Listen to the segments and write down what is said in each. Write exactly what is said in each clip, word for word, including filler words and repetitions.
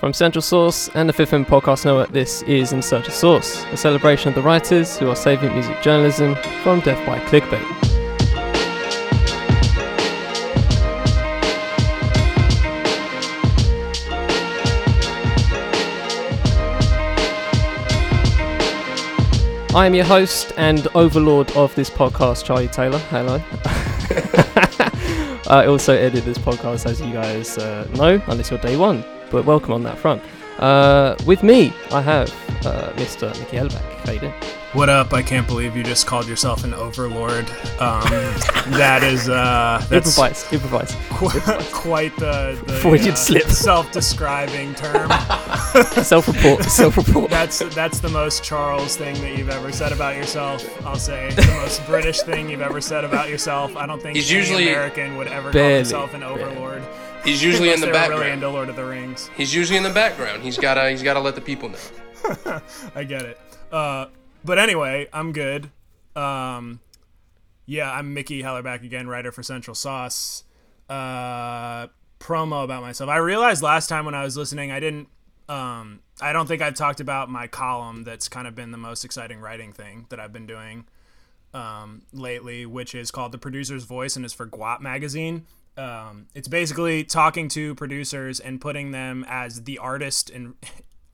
From Central Sauce and the fifth Element Podcast Network, this is In Search of Source, a celebration of the writers who are saving music journalism from death by clickbait. I am your host and overlord of this podcast, Charlie Taylor. Hello. I also edit this podcast, as you guys uh, know, unless you're day one, but welcome on that front. Uh, with me, I have uh, Mister Mickey Elbeck. How you doing? What up? I can't believe you just called yourself an overlord. Um, that is... Uh, that's improvise, improvise. Qu- improvise. Quite the, the Freudian uh, slip. Self-describing term. Self-report. Self-report. That's that's the most Charles thing that you've ever said about yourself. I'll say the most British thing you've ever said about yourself. I don't think He's any usually American would ever barely, call himself an overlord. Barely. He's usually in the background. Really into Lord of the Rings. He's usually in the background. He's gotta he's gotta let the people know. I get it. Uh, but anyway, I'm good. Um, yeah, I'm Mickey Hellerback again, writer for Central Sauce. Uh, promo about myself. I realized last time when I was listening, I didn't. Um, I don't think I've talked about my column that's kind of been the most exciting writing thing that I've been doing um, lately, which is called The Producer's Voice and is for Guap Magazine. Um, it's basically talking to producers and putting them as the artist in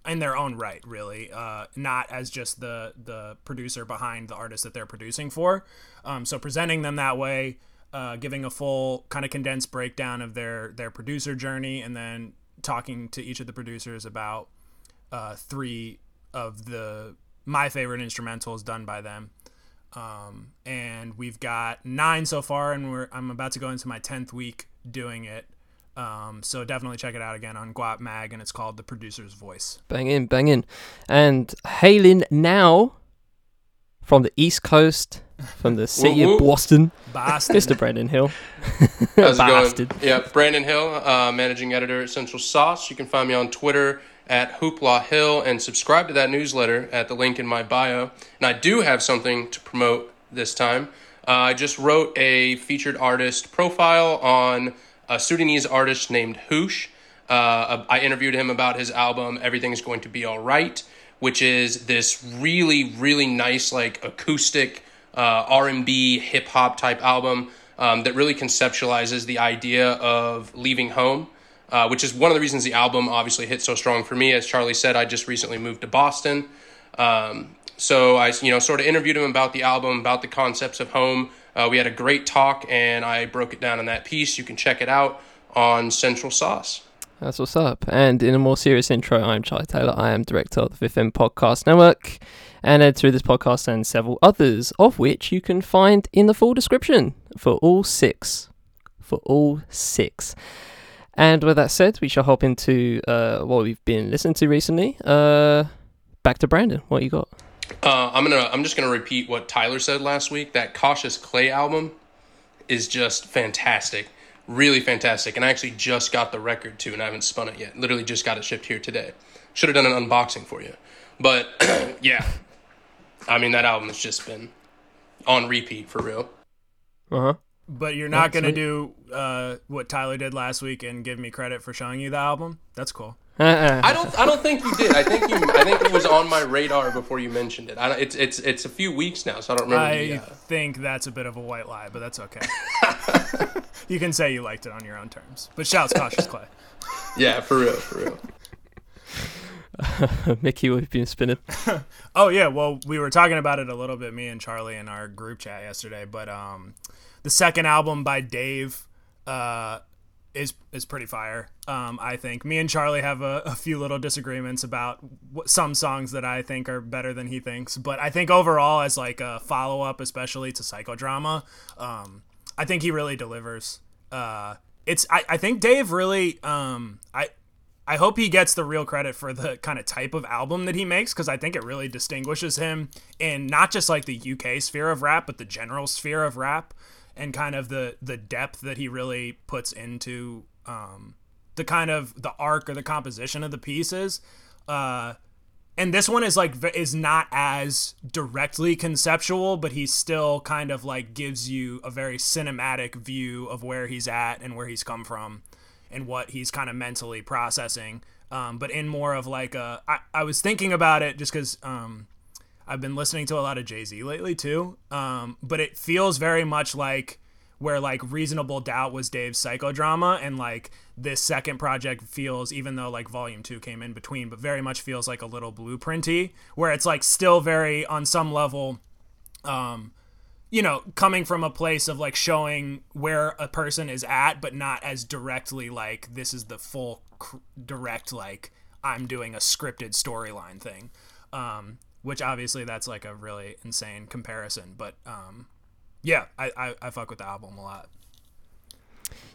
in their own right, really, uh, not as just the the producer behind the artist that they're producing for. Um, so presenting them that way, uh, giving a full kind of condensed breakdown of their their producer journey, and then talking to each of the producers about uh, three of the my favorite instrumentals done by them. Um, and we've got nine so far, and we're, I'm about to go into my tenth week doing it. Um, so definitely check it out again on Guap Mag, and it's called The Producer's Voice. Bang in, bang in. And hailing now from the East Coast, from the city of Boston, Boston. Mister Brandon Hill. How's Boston. It going? Yeah, Brandon Hill, uh, managing editor at Central Sauce. You can find me on Twitter at Hoopla Hill, and subscribe to that newsletter at the link in my bio. And I do have something to promote this time. Uh, I just wrote a featured artist profile on a Sudanese artist named Hoosh. Uh, I interviewed him about his album, Everything's Going to Be All Right, which is this really, really nice, like, acoustic uh, R and B hip-hop type album um, that really conceptualizes the idea of leaving home. Uh, which is one of the reasons the album obviously hit so strong for me. As Charlie said, I just recently moved to Boston. Um, so I you know, sort of interviewed him about the album, about the concepts of home. Uh, we had a great talk, and I broke it down in that piece. You can check it out on Central Sauce. That's what's up. And in a more serious intro, I'm Charlie Taylor. I am director of the fifth Element Podcast Network and editor of this podcast and several others, of which you can find in the full description for all six. For all six. And with that said, we shall hop into uh, what we've been listening to recently. Uh, back to Brandon. What you got? Uh, I'm gonna. I'm just gonna repeat what Tyler said last week. That Cautious Clay album is just fantastic, really fantastic. And I actually just got the record too, and I haven't spun it yet. Literally just got it shipped here today. Should have done an unboxing for you, but yeah. I mean, that album has just been on repeat for real. Uh huh. But you're not going to do uh, what Tyler did last week and give me credit for showing you the album? That's cool. I don't. I don't think you did. I think you. I think it was on my radar before you mentioned it. I, it's. It's. It's a few weeks now, so I don't remember. I the, uh... think that's a bit of a white lie, but that's okay. You can say you liked it on your own terms. But shouts Cautious Clay. Yeah, for real. For real. Uh, Mickey, what have you been spinning? Oh yeah. Well, we were talking about it a little bit, me and Charlie, in our group chat yesterday, but um. The second album by Dave uh, is is pretty fire, um, I think. Me and Charlie have a, a few little disagreements about w- some songs that I think are better than he thinks. But I think overall, as like a follow-up, especially to Psychodrama, um, I think he really delivers. Uh, it's I, I think Dave really... Um, I I hope he gets the real credit for the kind of type of album that he makes, because I think it really distinguishes him in not just like the U K sphere of rap, but the general sphere of rap. And kind of the, the depth that he really puts into um, the kind of the arc or the composition of the pieces. Uh, and this one is like is not as directly conceptual, but he still kind of like gives you a very cinematic view of where he's at and where he's come from. and what he's kind of mentally processing. Um, but in more of like a, I, I was thinking about it just because um, I've been listening to a lot of Jay-Z lately too. Um, but it feels very much like where like Reasonable Doubt was Dave's Psychodrama, and like this second project feels, even though like volume two came in between, but very much feels like a little blueprinty, where it's like still very on some level, um, you know, coming from a place of like showing where a person is at, but not as directly like this is the full cr- direct, like I'm doing a scripted storyline thing, um, which obviously that's like a really insane comparison. But um, yeah, I, I, I fuck with the album a lot.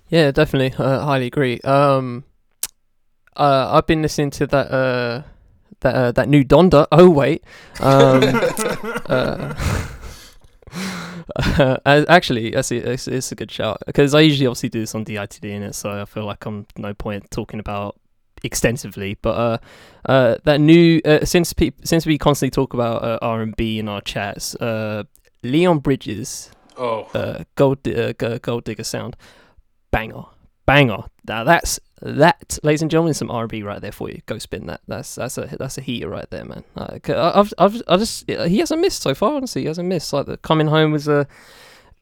Yeah, definitely. I uh, highly agree. Um, uh, I've been listening to that, uh, that, uh, that new Donda. Oh, wait. Um, uh, Uh, actually, that's a, it's, it's a good shout, because I usually obviously do some D I T D in it, so I feel like I'm no point talking about extensively. But uh, uh, that new uh, since pe- since we constantly talk about uh, R and B in our chats, uh, Leon Bridges, oh, uh, gold uh, gold digger sound, banger, banger. Now that's that, ladies and gentlemen, some R and B right there for you. Go spin that. That's that's a that's a heater right there, man. Like, I've I've I just he hasn't missed so far. Honestly, he hasn't missed. Like, the Coming Home was a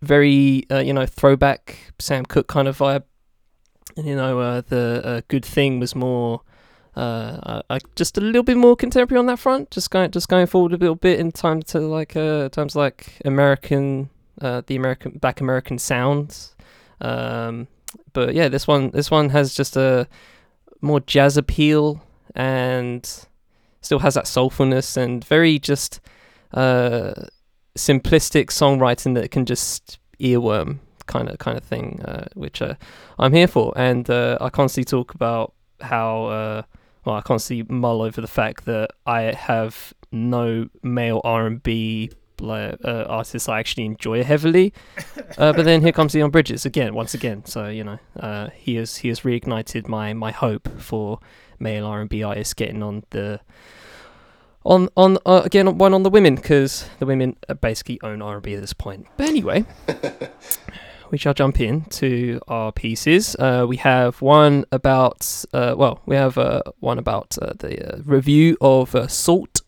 very uh, you know throwback Sam Cooke kind of vibe, and you know uh, the uh, Good Thing was more uh I, I just a little bit more contemporary on that front. Just going just going forward a little bit in time to like uh times like American uh the American back American sounds. Um, But yeah, this one this one has just a more jazz appeal and still has that soulfulness and very just uh, simplistic songwriting that can just earworm kind of kind of thing, uh, which uh, I'm here for. And uh, I constantly talk about how uh, well I constantly mull over the fact that I have no male R and B like uh, artists I actually enjoy heavily, uh, but then here comes Leon Bridges again once again, so you know uh, he has he has reignited my my hope for male R and B artists getting on the on on uh, again one on the women, because the women basically own R and B at this point. But anyway, we shall jump in to our pieces. Uh, we have one about uh, well we have uh, one about uh, the uh, review of uh, SAULT,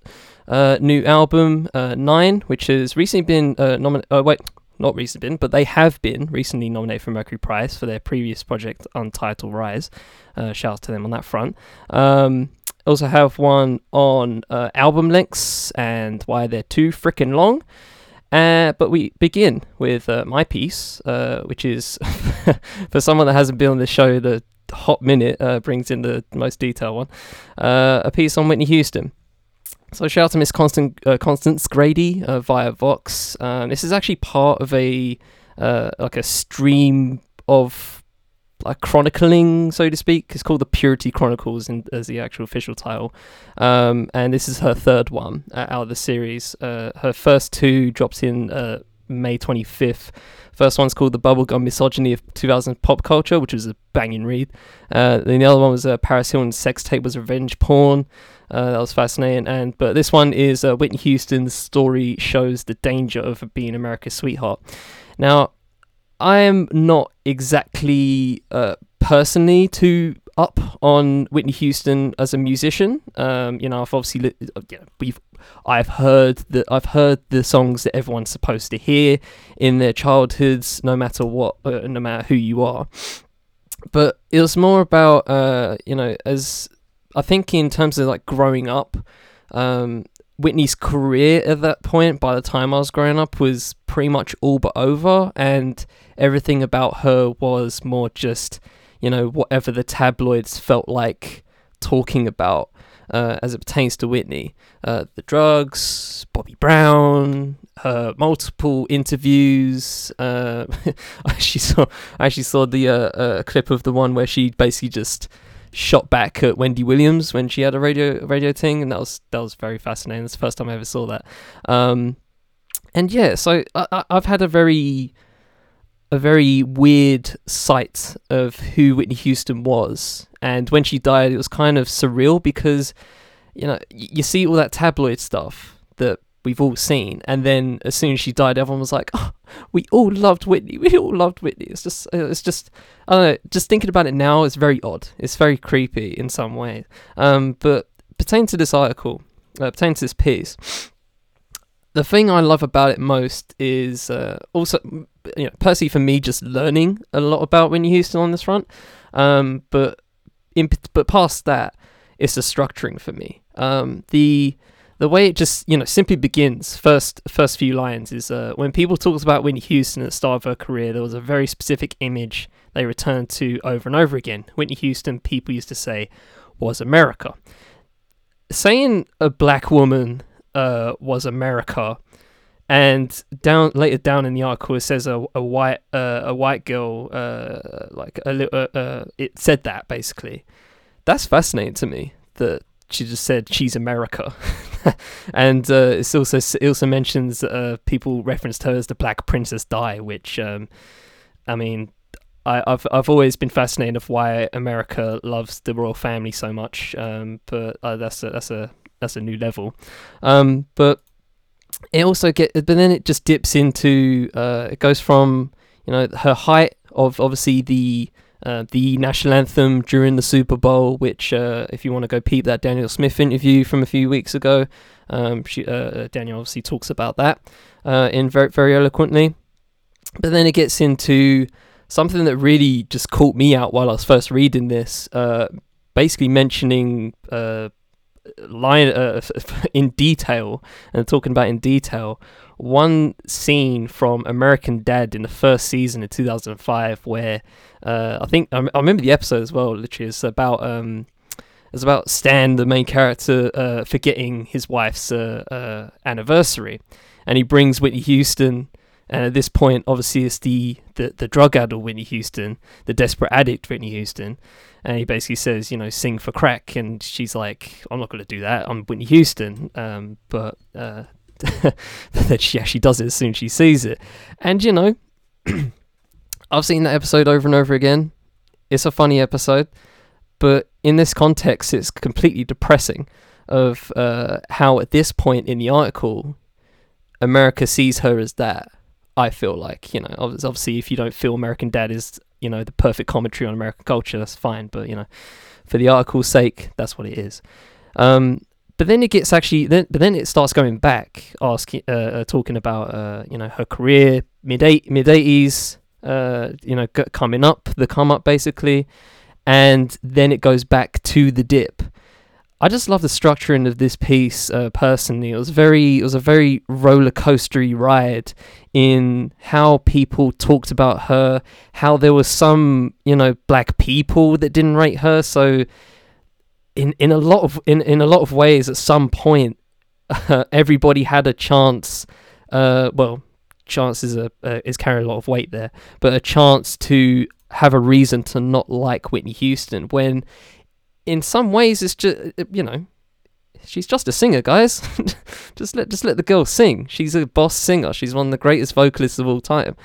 Uh, new album uh, Nine, which has recently been uh, nominated. Uh, wait, not recently been, but they have been recently nominated for Mercury Prize for their previous project, Untitled Rise. Uh, shout out to them on that front. Um, also have one on uh, album lengths and why they're too frickin' long. Uh, but we begin with uh, my piece, uh, which is for someone that hasn't been on the show the hot minute, uh, brings in the most detailed one. Uh, a piece on Whitney Houston. So shout out to Miss Constant, uh, Constance Grady uh, via Vox. Um, this is actually part of a uh, like a stream of like chronicling, so to speak. It's called the Purity Chronicles, in, as the actual official title. Um, and this is her third one uh, out of the series. Uh, her first two dropped in uh, May twenty-fifth. First one's called The Bubblegum Misogyny of two thousand Pop Culture, which was a banging read. Uh, then the other one was uh, Paris Hilton's Sex Tape Was Revenge Porn. Uh, that was fascinating. And but this one is uh, Whitney Houston's Story Shows the Danger of Being America's Sweetheart. Now, I am not exactly uh, personally too up on Whitney Houston as a musician. Um, you know, I've obviously li- you know, we've I've heard that I've heard the songs that everyone's supposed to hear in their childhoods, no matter what, uh, no matter who you are. But it was more about uh, you know as. I think in terms of like growing up, um, Whitney's career at that point, by the time I was growing up, was pretty much all but over, and everything about her was more just, you know, whatever the tabloids felt like talking about uh, as it pertains to Whitney. Uh, the drugs, Bobby Brown, her multiple interviews. Uh, I actually saw, I actually saw the uh, uh, clip of the one where she basically just shot back at Wendy Williams when she had a radio radio thing, and that was that was very fascinating. It's the first time I ever saw that. Um, and yeah, so I, I've had a very a very weird sight of who Whitney Houston was, and when she died, it was kind of surreal because you know you see all that tabloid stuff that we've all seen. And then as soon as she died, everyone was like, oh, we all loved Whitney. We all loved Whitney. It's just, it's just, I don't know, just thinking about it now, it's very odd. It's very creepy in some way. Um, but pertaining to this article, uh, pertaining to this piece, the thing I love about it most is uh, also, you know, personally for me, just learning a lot about Whitney Houston on this front. Um, but in, but past that, it's the structuring for me. Um, the the way it just, you know, simply begins, first first few lines is, uh, when people talk about Whitney Houston at the start of her career, there was a very specific image they returned to over and over again. Whitney Houston, people used to say, was America. Saying a black woman uh, was America, and down later down in the article it says a, a white uh, a white girl uh, like a uh, uh, it said that basically. That's fascinating to me that she just said she's America. And uh, it's also it also mentions uh, people referenced her as the Black Princess Di, which um, I mean I, I've I've always been fascinated of why America loves the royal family so much, um, but uh, that's a, that's a that's a new level. Um, but it also get but then it just dips into uh, it goes from, you know, her height of obviously the. Uh, the national anthem during the Super Bowl, which uh, if you want to go peep that Daniel Smith interview from a few weeks ago, um, she, uh, Daniel obviously talks about that uh, in very, very eloquently. But then it gets into something that really just caught me out while I was first reading this, uh, basically mentioning uh, line uh, in detail and talking about in detail one scene from American Dad in the first season in two thousand five, where uh, I think I, I remember the episode as well. Literally, it's about um, it's about Stan, the main character, uh, forgetting his wife's uh, uh, anniversary, and he brings Whitney Houston. And at this point, obviously, it's the the, the drug addict Whitney Houston, the desperate addict Whitney Houston, and he basically says, you know, sing for crack, and she's like, I'm not going to do that. I'm Whitney Houston, um, but. Uh, that she actually does it as soon as she sees it. And, you know, I've seen that episode over and over again. It's a funny episode, but in this context it's completely depressing of uh, how at this point in the article America sees her as that. I feel like, you know, obviously if you don't feel American Dad is, you know, the perfect commentary on American culture, that's fine, but, you know, for the article's sake, that's what it is. um But then it gets actually, then, but then it starts going back, asking, uh, uh, talking about, uh, you know, her career, mid eight, mid eighties, uh, you know, g- coming up, the come up basically, and then it goes back to the dip. I just love the structuring of this piece uh, personally. It was very, it was a very roller coastery ride in how people talked about her, how there was some, you know, black people that didn't rate her, so. In, in a lot of in, in a lot of ways, at some point, uh, everybody had a chance. Uh, well, chance is a uh, is carrying a lot of weight there, but a chance to have a reason to not like Whitney Houston. When, in some ways, it's just, you know, she's just a singer, guys. just let just let the girl sing. She's a boss singer. She's one of the greatest vocalists of all time.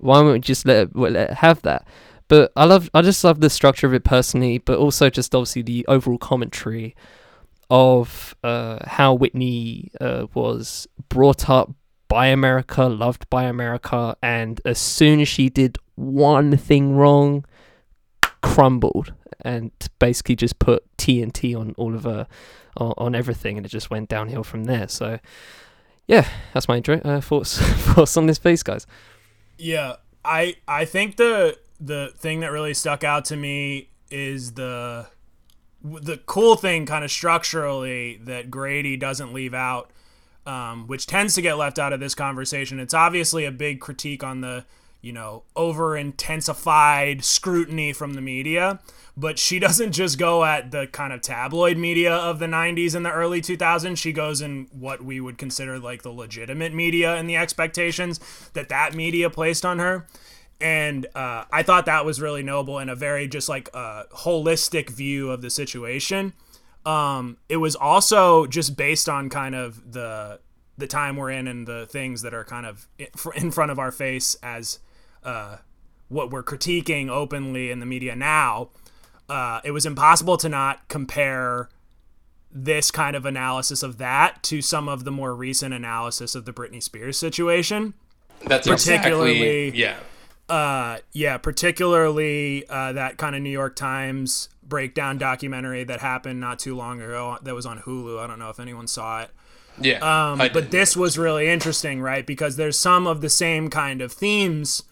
Why won't we just let her, let her have that? But I love, I just love the structure of it personally, but also just obviously the overall commentary of uh, how Whitney uh, was brought up by America, loved by America, and as soon as she did one thing wrong, crumbled and basically just put T N T on all of her, on, on everything, and it just went downhill from there. So, yeah, that's my intro. Uh, thoughts, thoughts on this piece, guys? Yeah, I, I think the. The thing that really stuck out to me is the the cool thing kind of structurally that Grady doesn't leave out, um, which tends to get left out of this conversation. It's obviously a big critique on the, you know, over-intensified scrutiny from the media, but she doesn't just go at the kind of tabloid media of the nineties and the early two thousands. She goes in what we would consider like the legitimate media and the expectations that that media placed on her. And uh, I thought that was really noble and a very just like uh, holistic view of the situation. Um, it was also just based on kind of the the time we're in and the things that are kind of in front of our face as uh, what we're critiquing openly in the media now. Uh, it was impossible to not compare this kind of analysis of that to some of the more recent analysis of the Britney Spears situation. That's particularly, exactly, yeah. Uh, yeah, particularly uh, that kind of New York Times breakdown documentary that happened not too long ago that was on Hulu. I don't know if anyone saw it. Yeah. Um, but this was really interesting, right? Because there's some of the same kind of themes,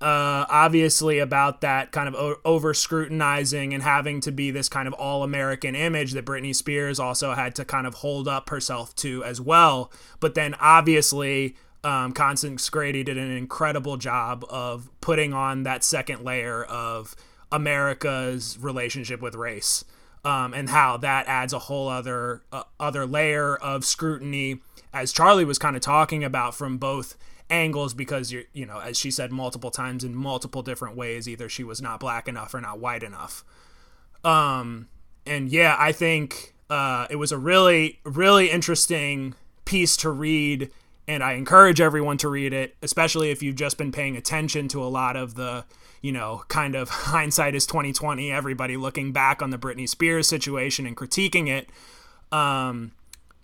uh, obviously, about that kind of o- over scrutinizing and having to be this kind of all American image that Britney Spears also had to kind of hold up herself to as well. But then obviously, Um, Constance Grady did an incredible job of putting on that second layer of America's relationship with race, um, and how that adds a whole other uh, other layer of scrutiny, as Charlie was kind of talking about, from both angles, because, you're, you know, as she said multiple times in multiple different ways, either she was not black enough or not white enough. Um, and yeah, I think uh, it was a really, really interesting piece to read. And I encourage everyone to read it, especially if you've just been paying attention to a lot of the, you know, kind of hindsight is twenty twenty, everybody looking back on the Britney Spears situation and critiquing it, um,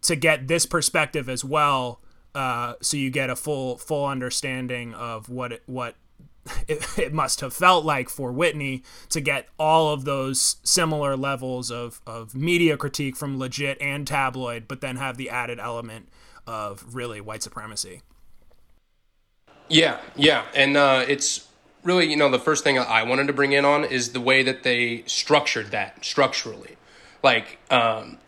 to get this perspective as well. Uh, so you get a full, full understanding of what it, what it, it must have felt like for Whitney to get all of those similar levels of, of media critique from legit and tabloid, but then have the added element of really white supremacy. Yeah, yeah. And uh, it's really, you know, the first thing I wanted to bring in on is the way that they structured that structurally. Like, um,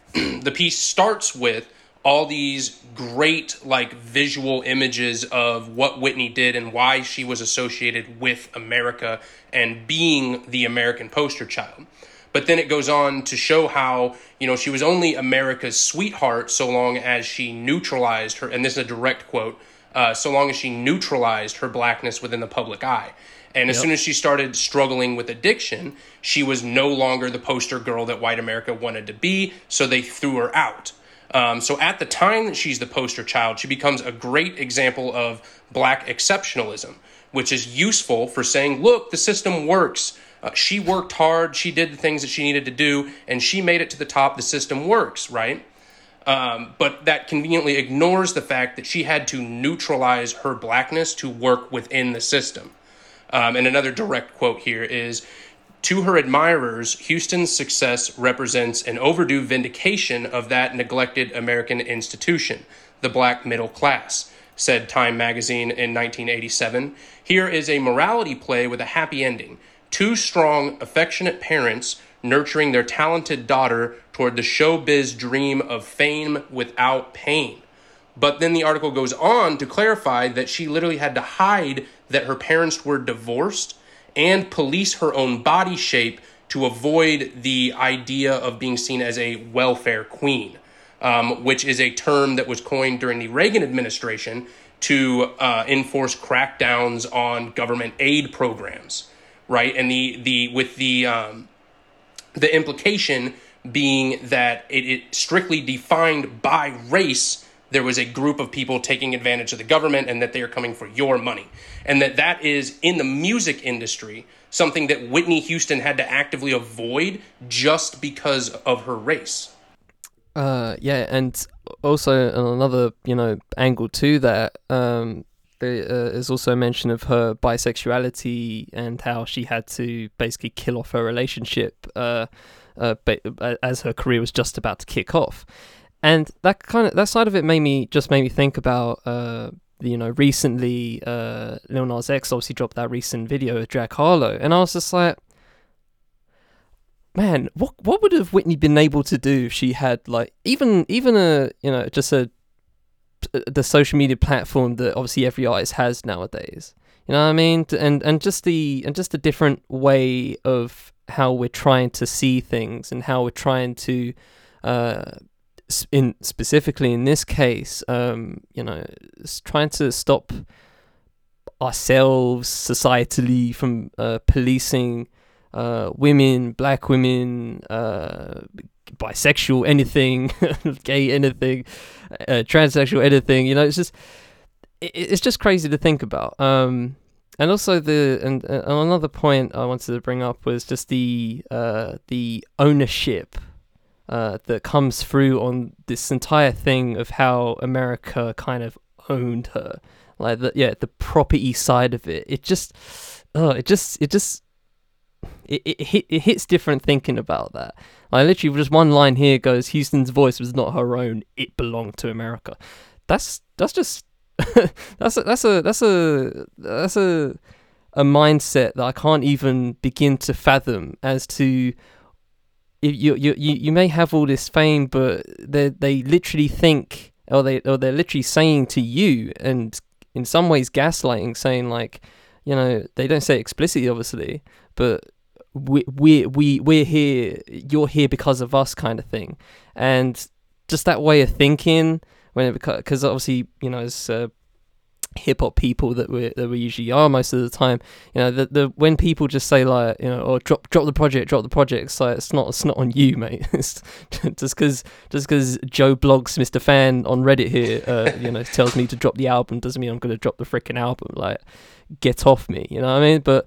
the piece starts with all these great, like, visual images of what Whitney did and why she was associated with America and being the American poster child. But then it goes on to show how, you know, she was only America's sweetheart so long as she neutralized her, and this is a direct quote, uh, so long as she neutralized her blackness within the public eye. And yep. As soon as she started struggling with addiction, she was no longer the poster girl that white America wanted to be, so they threw her out. Um, so at the time that she's the poster child, she becomes a great example of black exceptionalism, which is useful for saying, look, the system works. Uh, she worked hard, she did the things that she needed to do, and she made it to the top. The system works, right? Um, but that conveniently ignores the fact that she had to neutralize her blackness to work within the system. Um, and another direct quote here is, to her admirers, Houston's success represents an overdue vindication of that neglected American institution, the black middle class, said Time magazine in nineteen eighty-seven. Here is a morality play with a happy ending. Two strong, affectionate parents nurturing their talented daughter toward the showbiz dream of fame without pain. But then the article goes on to clarify that she literally had to hide that her parents were divorced and police her own body shape to avoid the idea of being seen as a welfare queen, um, which is a term that was coined during the Reagan administration to uh, enforce crackdowns on government aid programs. Right, and the the with the um, the implication being that it, it strictly defined by race, there was a group of people taking advantage of the government, and that they are coming for your money, and that that is in the music industry something that Whitney Houston had to actively avoid just because of her race. Uh, yeah, and also another you know angle to that. Um, There uh, is also mention of her bisexuality and how she had to basically kill off her relationship uh, uh, ba- as her career was just about to kick off, and that kind of that side of it made me just made me think about uh, you know recently uh, Lil Nas X obviously dropped that recent video of Jack Harlow, and I was just like, man, what what would have Whitney been able to do if she had like even even a you know just a the social media platform that obviously every artist has nowadays, you know what I mean? And and just the and just a different way of how we're trying to see things and how we're trying to, uh, in specifically in this case, um, you know, trying to stop ourselves societally from uh, policing uh, women, black women, uh, bisexual anything, gay anything, uh, transsexual anything. You know, it's just it, it's just crazy to think about. Um, and also the and, and another point I wanted to bring up was just the uh, the ownership uh, that comes through on this entire thing of how America kind of owned her, like the yeah the property side of it. It just, oh, it just, it just, it it, hit, it hits different thinking about that. Like literally, just one line here goes: Houston's voice was not her own; it belonged to America. That's that's just that's a, that's a that's a that's a a mindset that I can't even begin to fathom as to. You you you you may have all this fame, but they they literally think, or they or they're literally saying to you, and in some ways gaslighting, saying like, you know, they don't say it explicitly, obviously, but we we we we're here, you're here because of us, kind of thing, and just that way of thinking when it because obviously you know it's. Uh, hip hop people that we that we usually are most of the time, you know, the the when people just say like, you know, or oh, drop drop the project, drop the project, it's like it's not it's not on you, mate. It's just because just because Joe blogs Mister Fan on Reddit here, uh, you know, tells me to drop the album doesn't mean I'm gonna drop the freaking album. Like, get off me, you know what I mean? But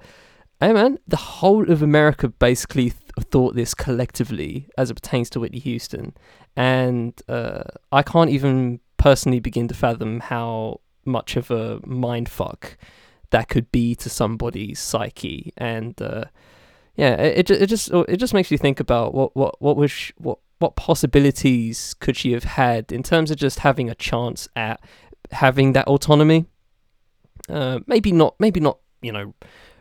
hey, man, the whole of America basically th- thought this collectively as it pertains to Whitney Houston, and uh, I can't even personally begin to fathom how much of a mindfuck that could be to somebody's psyche, and uh, yeah, it it just it just makes you think about what what what was she, what what possibilities could she have had in terms of just having a chance at having that autonomy. Uh, maybe not, maybe not, you know,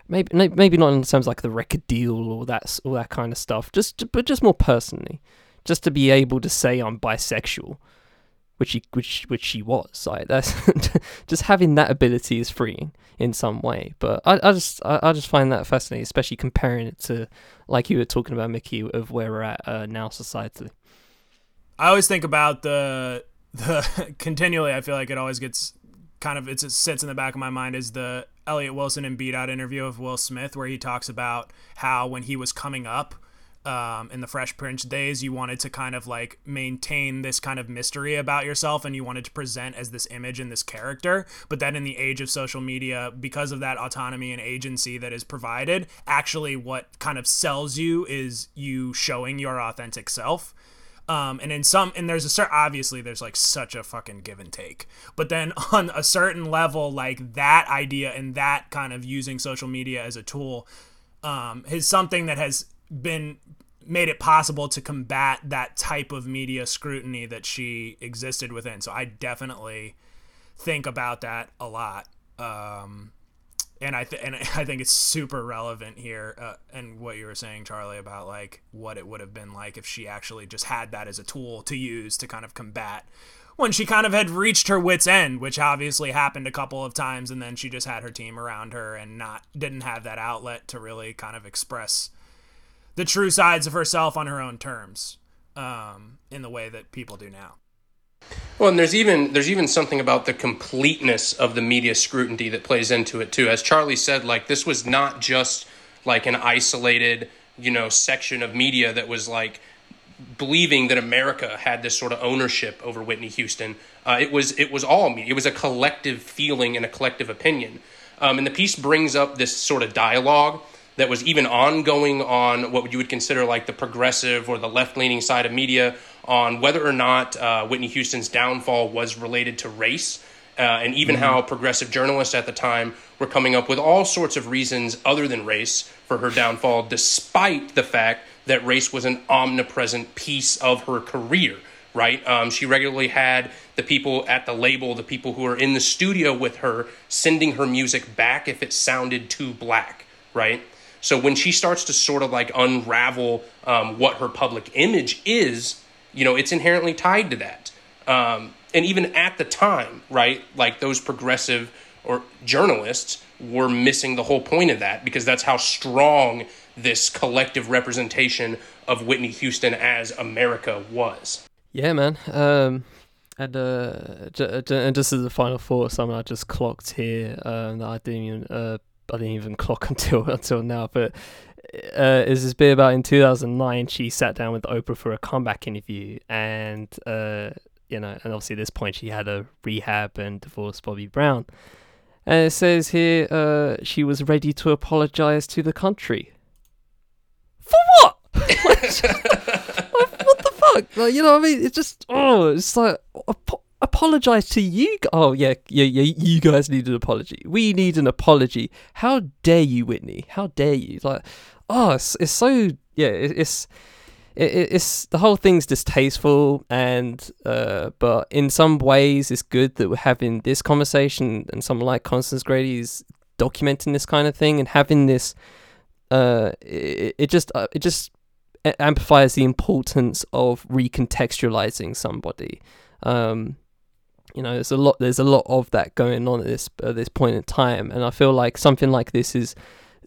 maybe maybe not in terms of like the record deal or that all that kind of stuff. Just but just more personally, just to be able to say I'm bisexual. Which she, which, which she was like. That's just having that ability is freeing in some way. But I, I just, I, I just find that fascinating, especially comparing it to, like you were talking about, Mickey, of where we're at uh, now societally. I always think about the the continually. I feel like it always gets kind of it's, it sits in the back of my mind is the Elliot Wilson and Beat Out interview of Will Smith, where he talks about how when he was coming up. Um, in the Fresh Prince days, you wanted to kind of like maintain this kind of mystery about yourself, and you wanted to present as this image and this character. But then in the age of social media, because of that autonomy and agency that is provided, actually what kind of sells you is you showing your authentic self. Um, and in some, and there's a certain, obviously there's like such a fucking give and take, but then on a certain level, like that idea and that kind of using social media as a tool, um, is something that has been made it possible to combat that type of media scrutiny that she existed within. So I definitely think about that a lot. Um, and I th- and I think it's super relevant here. Uh, and what you were saying, Charlie, about like what it would have been like if she actually just had that as a tool to use to kind of combat when she kind of had reached her wit's end, which obviously happened a couple of times. And then she just had her team around her and not, didn't have that outlet to really kind of express the true sides of herself on her own terms, um, in the way that people do now. Well, and there's even there's even something about the completeness of the media scrutiny that plays into it too. As Charlie said, like this was not just like an isolated, you know, section of media that was like believing that America had this sort of ownership over Whitney Houston. Uh, it was it was all media. It was a collective feeling and a collective opinion. Um, and the piece brings up this sort of dialogue that was even ongoing on what you would consider like the progressive or the left-leaning side of media on whether or not uh, Whitney Houston's downfall was related to race, uh, and even mm-hmm. how progressive journalists at the time were coming up with all sorts of reasons other than race for her downfall, despite the fact that race was an omnipresent piece of her career, right? Um, she regularly had the people at the label, the people who were in the studio with her, sending her music back if it sounded too black, right? So when she starts to sort of like unravel um, what her public image is, you know, it's inherently tied to that. Um, and even at the time, right, like those progressive or journalists were missing the whole point of that, because that's how strong this collective representation of Whitney Houston as America was. Yeah, man. Um, and uh, j- j- and just as a final thought, something I just clocked here um, that I didn't even... Uh, I didn't even clock until until now, but uh, is this bit about in two thousand nine she sat down with Oprah for a comeback interview, and uh, you know, and obviously at this point she had a rehab and divorced Bobby Brown, and it says here uh, she was ready to apologize to the country. For what? Like, what the fuck? fuck? Like, you know what I mean? It's just, oh, it's like, ap- apologize to you. Oh, yeah, yeah, yeah, you guys need an apology. We need an apology. How dare you, Whitney? How dare you? Like, oh, it's, it's so, yeah, it, it's, it, it's, the whole thing's distasteful, and, uh, but in some ways it's good that we're having this conversation, and someone like Constance Grady is documenting this kind of thing and having this, uh, it, it just, uh, it just, it amplifies the importance of recontextualizing somebody. Um, you know, there's a lot. There's a lot of that going on at this at this point in time, and I feel like something like this is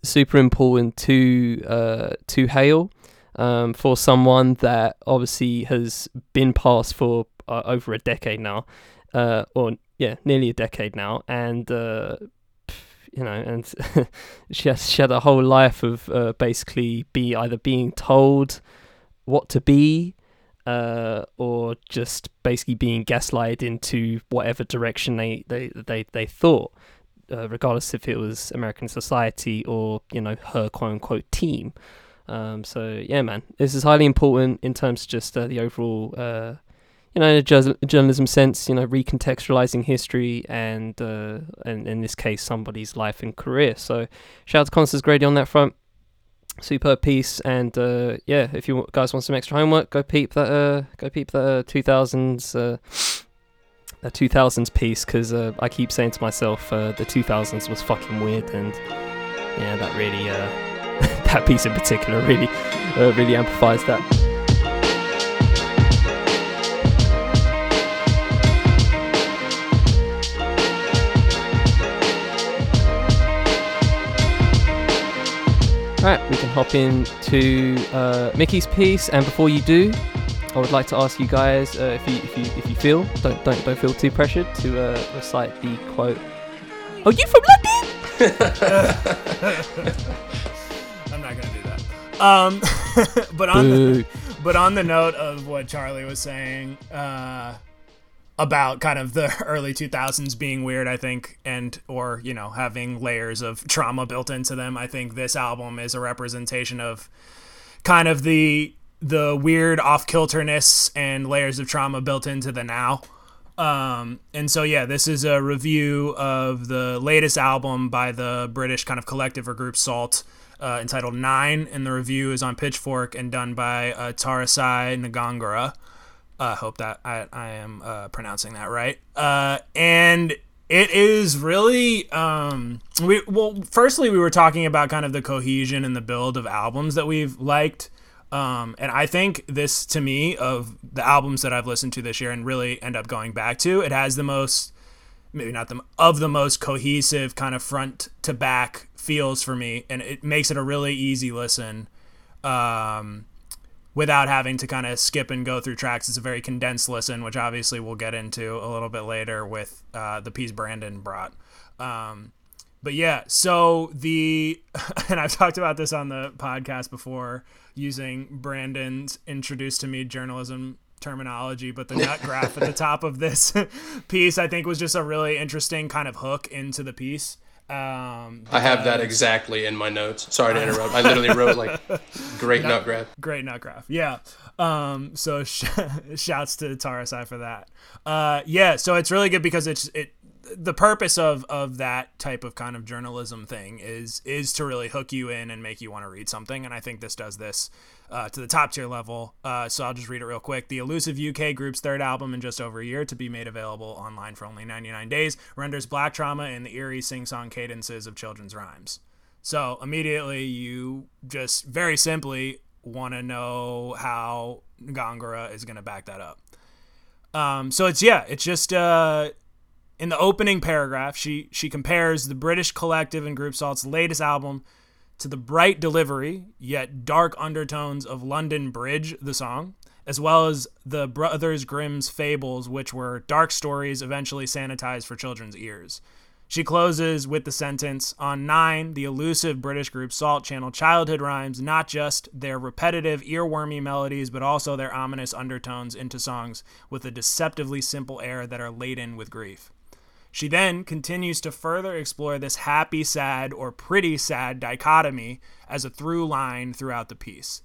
super important to uh, to hail um, for someone that obviously has been past for uh, over a decade now, uh, or yeah, nearly a decade now, and uh, you know, and she has she had a whole life of uh, basically be either being told what to be, uh, or just basically being gaslighted into whatever direction they they they, they thought, uh, regardless if it was American society or, you know, her quote unquote team. Um, so yeah, man, this is highly important in terms of just uh, the overall, uh, you know, in a ju- journalism sense, you know, recontextualizing history and, uh, and in this case, somebody's life and career. So shout out to Constance Grady on that front. Superb piece. And, uh, yeah, if you guys want some extra homework, go peep that, uh, go peep that, uh, two thousands, uh, that two thousands piece. Cause, uh, I keep saying to myself, uh, the two thousands was fucking weird. And yeah, that really, uh, that piece in particular really, uh, really amplifies that. Alright, we can hop into uh, Mickey's piece, and before you do, I would like to ask you guys uh, if you if you if you feel don't don't don't feel too pressured to uh, recite the quote. Are you from London? I'm not gonna do that. Um, but on the, but on the note of what Charlie was saying uh, about kind of the early two thousands being weird, I think, and or, you know, having layers of trauma built into them, I think this album is a representation of kind of the the weird off-kilterness and layers of trauma built into the now. Um, and so, yeah, this is a review of the latest album by the British kind of collective or group SAULT, uh, entitled Nine, and the review is on Pitchfork and done by uh, Tarisai Ngangura. I uh, hope that I, I am uh, pronouncing that right. Uh, and it is really, um, we well, firstly, we were talking about kind of the cohesion and the build of albums that we've liked. Um, and I think this, to me, of the albums that I've listened to this year and really end up going back to, it has the most, maybe not the, of the most cohesive kind of front to back feels for me. And it makes it a really easy listen. Um without having to kind of skip and go through tracks. It's a very condensed listen, which obviously we'll get into a little bit later with uh, the piece Brandon brought. Um, but yeah, so the, and I've talked about this on the podcast before using Brandon's introduced to me journalism terminology, but the nut graph at the top of this piece, I think, was just a really interesting kind of hook into the piece. Um, I have that exactly in my notes. Sorry to interrupt. I literally wrote like great nut graph. Great nut graph. Yeah. Um, so sh- shouts to Tarisai for that. Uh, yeah. So it's really good because it's it. The purpose of of that type of kind of journalism thing is is to really hook you in and make you want to read something. And I think this does this uh, to the top tier level. Uh, so I'll just read it real quick. The elusive U K group's third album in just over a year, to be made available online for only ninety-nine days, renders black trauma in the eerie sing-song cadences of children's rhymes. So immediately you just very simply want to know how Ngangura is going to back that up. Um, so it's, yeah, it's just... Uh, in the opening paragraph, she she compares the British collective and group SAULT's latest album to the bright delivery, yet dark undertones of London Bridge, the song, as well as the Brothers Grimm's fables, which were dark stories eventually sanitized for children's ears. She closes with the sentence, on Nine, the elusive British group SAULT channel childhood rhymes, not just their repetitive, earwormy melodies, but also their ominous undertones into songs with a deceptively simple air that are laden with grief. She then continues to further explore this happy, sad, or pretty sad dichotomy as a through line throughout the piece.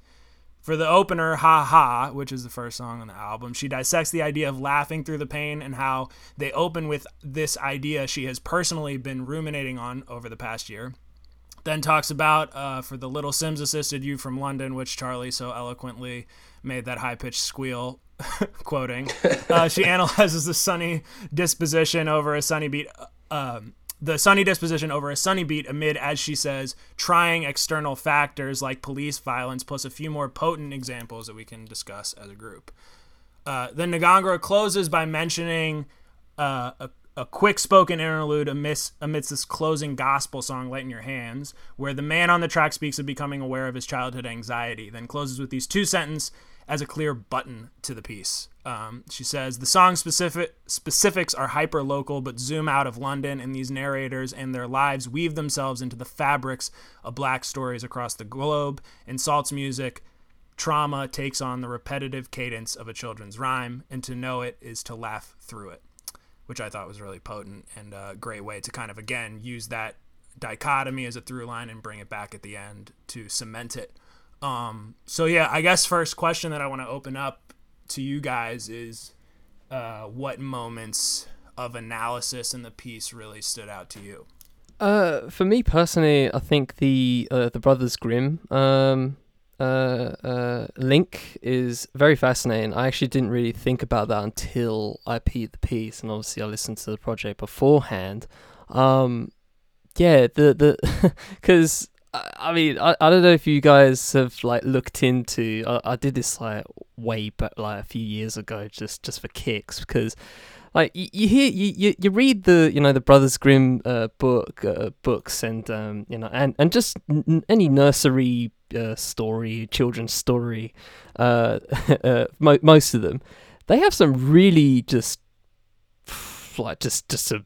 For the opener, Ha Ha, which is the first song on the album, she dissects the idea of laughing through the pain and how they open with this idea she has personally been ruminating on over the past year. Then talks about, uh, for the Little Simz assisted you from London, which Charlie so eloquently made that high-pitched squeal, quoting. Uh, she analyzes the sunny disposition over a sunny beat... Um, The sunny disposition over a sunny beat amid, as she says, trying external factors like police violence, plus a few more potent examples that we can discuss as a group. Uh, then Ngangura closes by mentioning uh, a, a quick-spoken interlude amidst, amidst this closing gospel song, Light in Your Hands, where the man on the track speaks of becoming aware of his childhood anxiety, then closes with these two sentences as a clear button to the piece. Um, she says, the song specific specifics are hyper-local but zoom out of London, and these narrators and their lives weave themselves into the fabrics of black stories across the globe. In Salt's music, trauma takes on the repetitive cadence of a children's rhyme, and to know it is to laugh through it, which I thought was really potent and a great way to kind of, again, use that dichotomy as a through line and bring it back at the end to cement it. Um, so yeah, I guess first question that I want to open up to you guys is, uh, what moments of analysis in the piece really stood out to you? Uh, for me personally, I think the, uh, the Brothers Grimm, um, uh, uh, link is very fascinating. I actually didn't really think about that until I peed the piece, and obviously I listened to the project beforehand. Um, yeah, the, the, cause I mean, I, I don't know if you guys have, like, looked into... I, I did this, like, way back, like, a few years ago, just, just for kicks, because, like, you, you hear... You, you, you read the, you know, the Brothers Grimm uh, book uh, books and, um, you know, and, and just n- any nursery uh, story, children's story, uh, uh, mo- most of them, they have some really just, like, just, just a...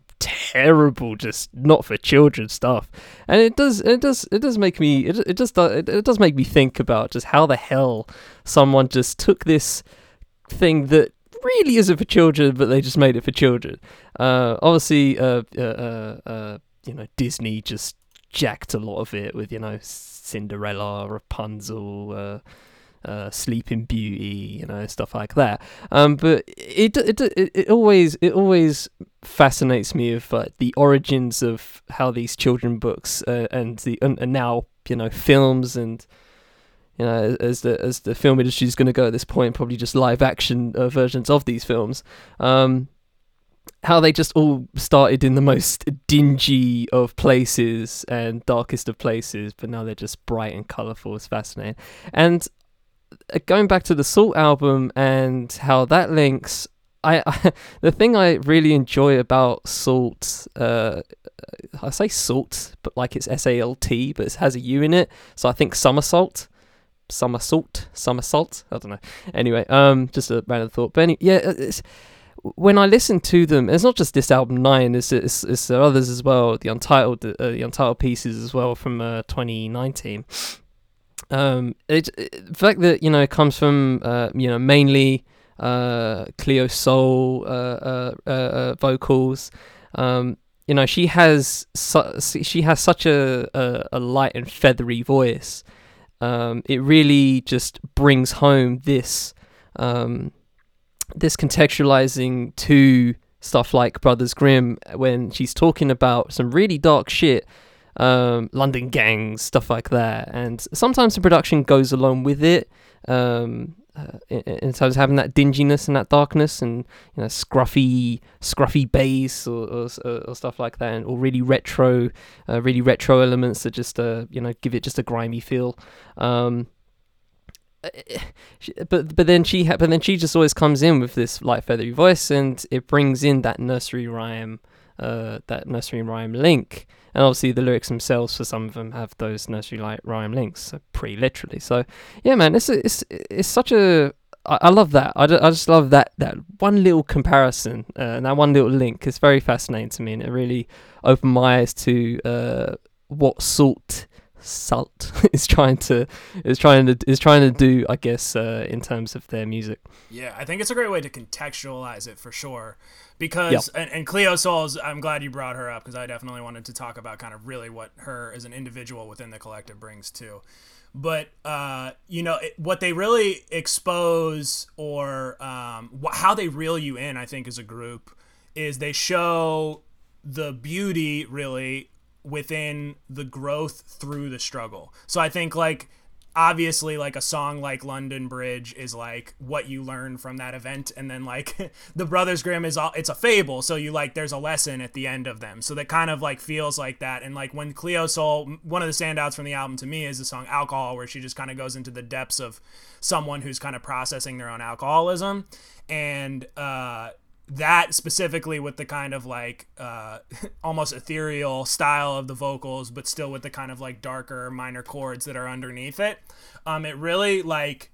terrible, just not for children stuff, and it does, it does, it does make me, it it just does, it, it does make me think about just how the hell someone just took this thing that really isn't for children, but they just made it for children. Uh, obviously, uh, uh, uh, uh you know, Disney just jacked a lot of it with, you know, Cinderella, Rapunzel, uh, uh, Sleeping Beauty, you know, stuff like that. Um, but it it it, it always it always fascinates me of uh, the origins of how these children books uh, and the and, and now, you know, films, and, you know, as the as the film industry is going to go at this point, probably just live action uh, versions of these films. Um, how they just all started in the most dingy of places and darkest of places, but now they're just bright and colourful. It's fascinating. And going back to the SAULT album and how that links, I, I the thing I really enjoy about SAULT, uh, I say SAULT, but like it's S A L T, but it has a U in it, so I think somersault, somersault, somersault, I don't know. Anyway, um, just a random thought. But anyway, yeah, it's, when I listen to them, it's not just this album nine, it's it's, it's there are others as well, the untitled uh, the untitled pieces as well from uh, twenty nineteen. Um, it, it, the fact that, you know, it comes from, uh, you know, mainly uh, Cleo Sol uh, uh, uh, vocals. Um, you know, she has su- she has such a, a, a light and feathery voice. Um, it really just brings home this um, this contextualizing to stuff like Brothers Grimm when she's talking about some really dark shit. Um, London gangs, stuff like that, and sometimes the production goes along with it, um, uh, in, in terms of having that dinginess and that darkness, and, you know, scruffy, scruffy bass or, or, or stuff like that, and or really retro, uh, really retro elements that just, uh, you know, give it just a grimy feel. Um, but but then she ha- but then she just always comes in with this light feathery voice, and it brings in that nursery rhyme, uh, that nursery rhyme link. And obviously the lyrics themselves, for some of them, have those nursery like rhyme links, so pretty literally. So yeah, man, it's a, it's it's such a I, I love that. I, d- I just love that that one little comparison uh, and that one little link. It's very fascinating to me, and it really opened my eyes to uh, what SAULT SAULT is trying to is trying to is trying to do, I guess, uh, in terms of their music. Yeah, I think it's a great way to contextualize it for sure. Because, yep. and, and Cleo Sol, I'm glad you brought her up, because I definitely wanted to talk about kind of really what her as an individual within the collective brings too. But, uh, you know, it, what they really expose or um, wh- how they reel you in, I think, as a group, is they show the beauty, really, within the growth through the struggle. So I think, like, obviously, like, a song like London Bridge is, like, what you learn from that event. And then, like, the Brothers Grimm is all, it's a fable. So you, like, there's a lesson at the end of them. So that kind of, like, feels like that. And, like, when Cleo Sol, one of the standouts from the album to me is the song Alcohol, where she just kind of goes into the depths of someone who's kind of processing their own alcoholism. And, uh, that specifically with the kind of like uh almost ethereal style of the vocals, but still with the kind of like darker minor chords that are underneath it, um it really like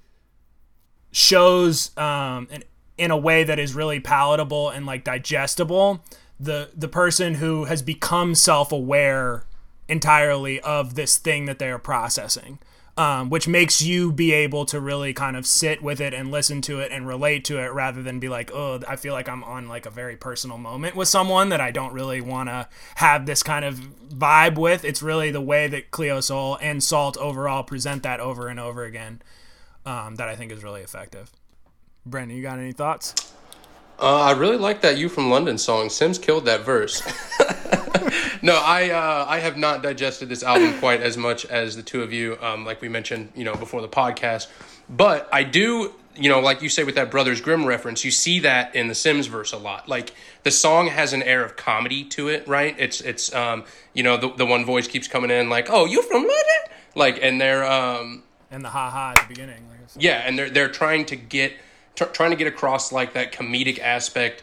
shows um in, in a way that is really palatable and like digestible the the person who has become self-aware entirely of this thing that they are processing. Um, which makes you be able to really kind of sit with it and listen to it and relate to it, rather than be like, oh, I feel like I'm on like a very personal moment with someone that I don't really want to have this kind of vibe with. It's really the way that Cleo Sol and SAULT overall present that over and over again, um, that I think is really effective. Brendan, you got any thoughts? Uh, I really like that You From London song. Simz killed that verse. No, I uh, I have not digested this album quite as much as the two of you, um, like we mentioned, you know, before the podcast. But I do, you know, like you say with that Brothers Grimm reference, you see that in the Simz verse a lot. Like, the song has an air of comedy to it, right? It's, it's um, you know, the, the one voice keeps coming in like, oh, you from London? Like, and they're... Um, and the ha-ha at the beginning. Like yeah, and they're, they're trying to get... T- trying to get across like that comedic aspect,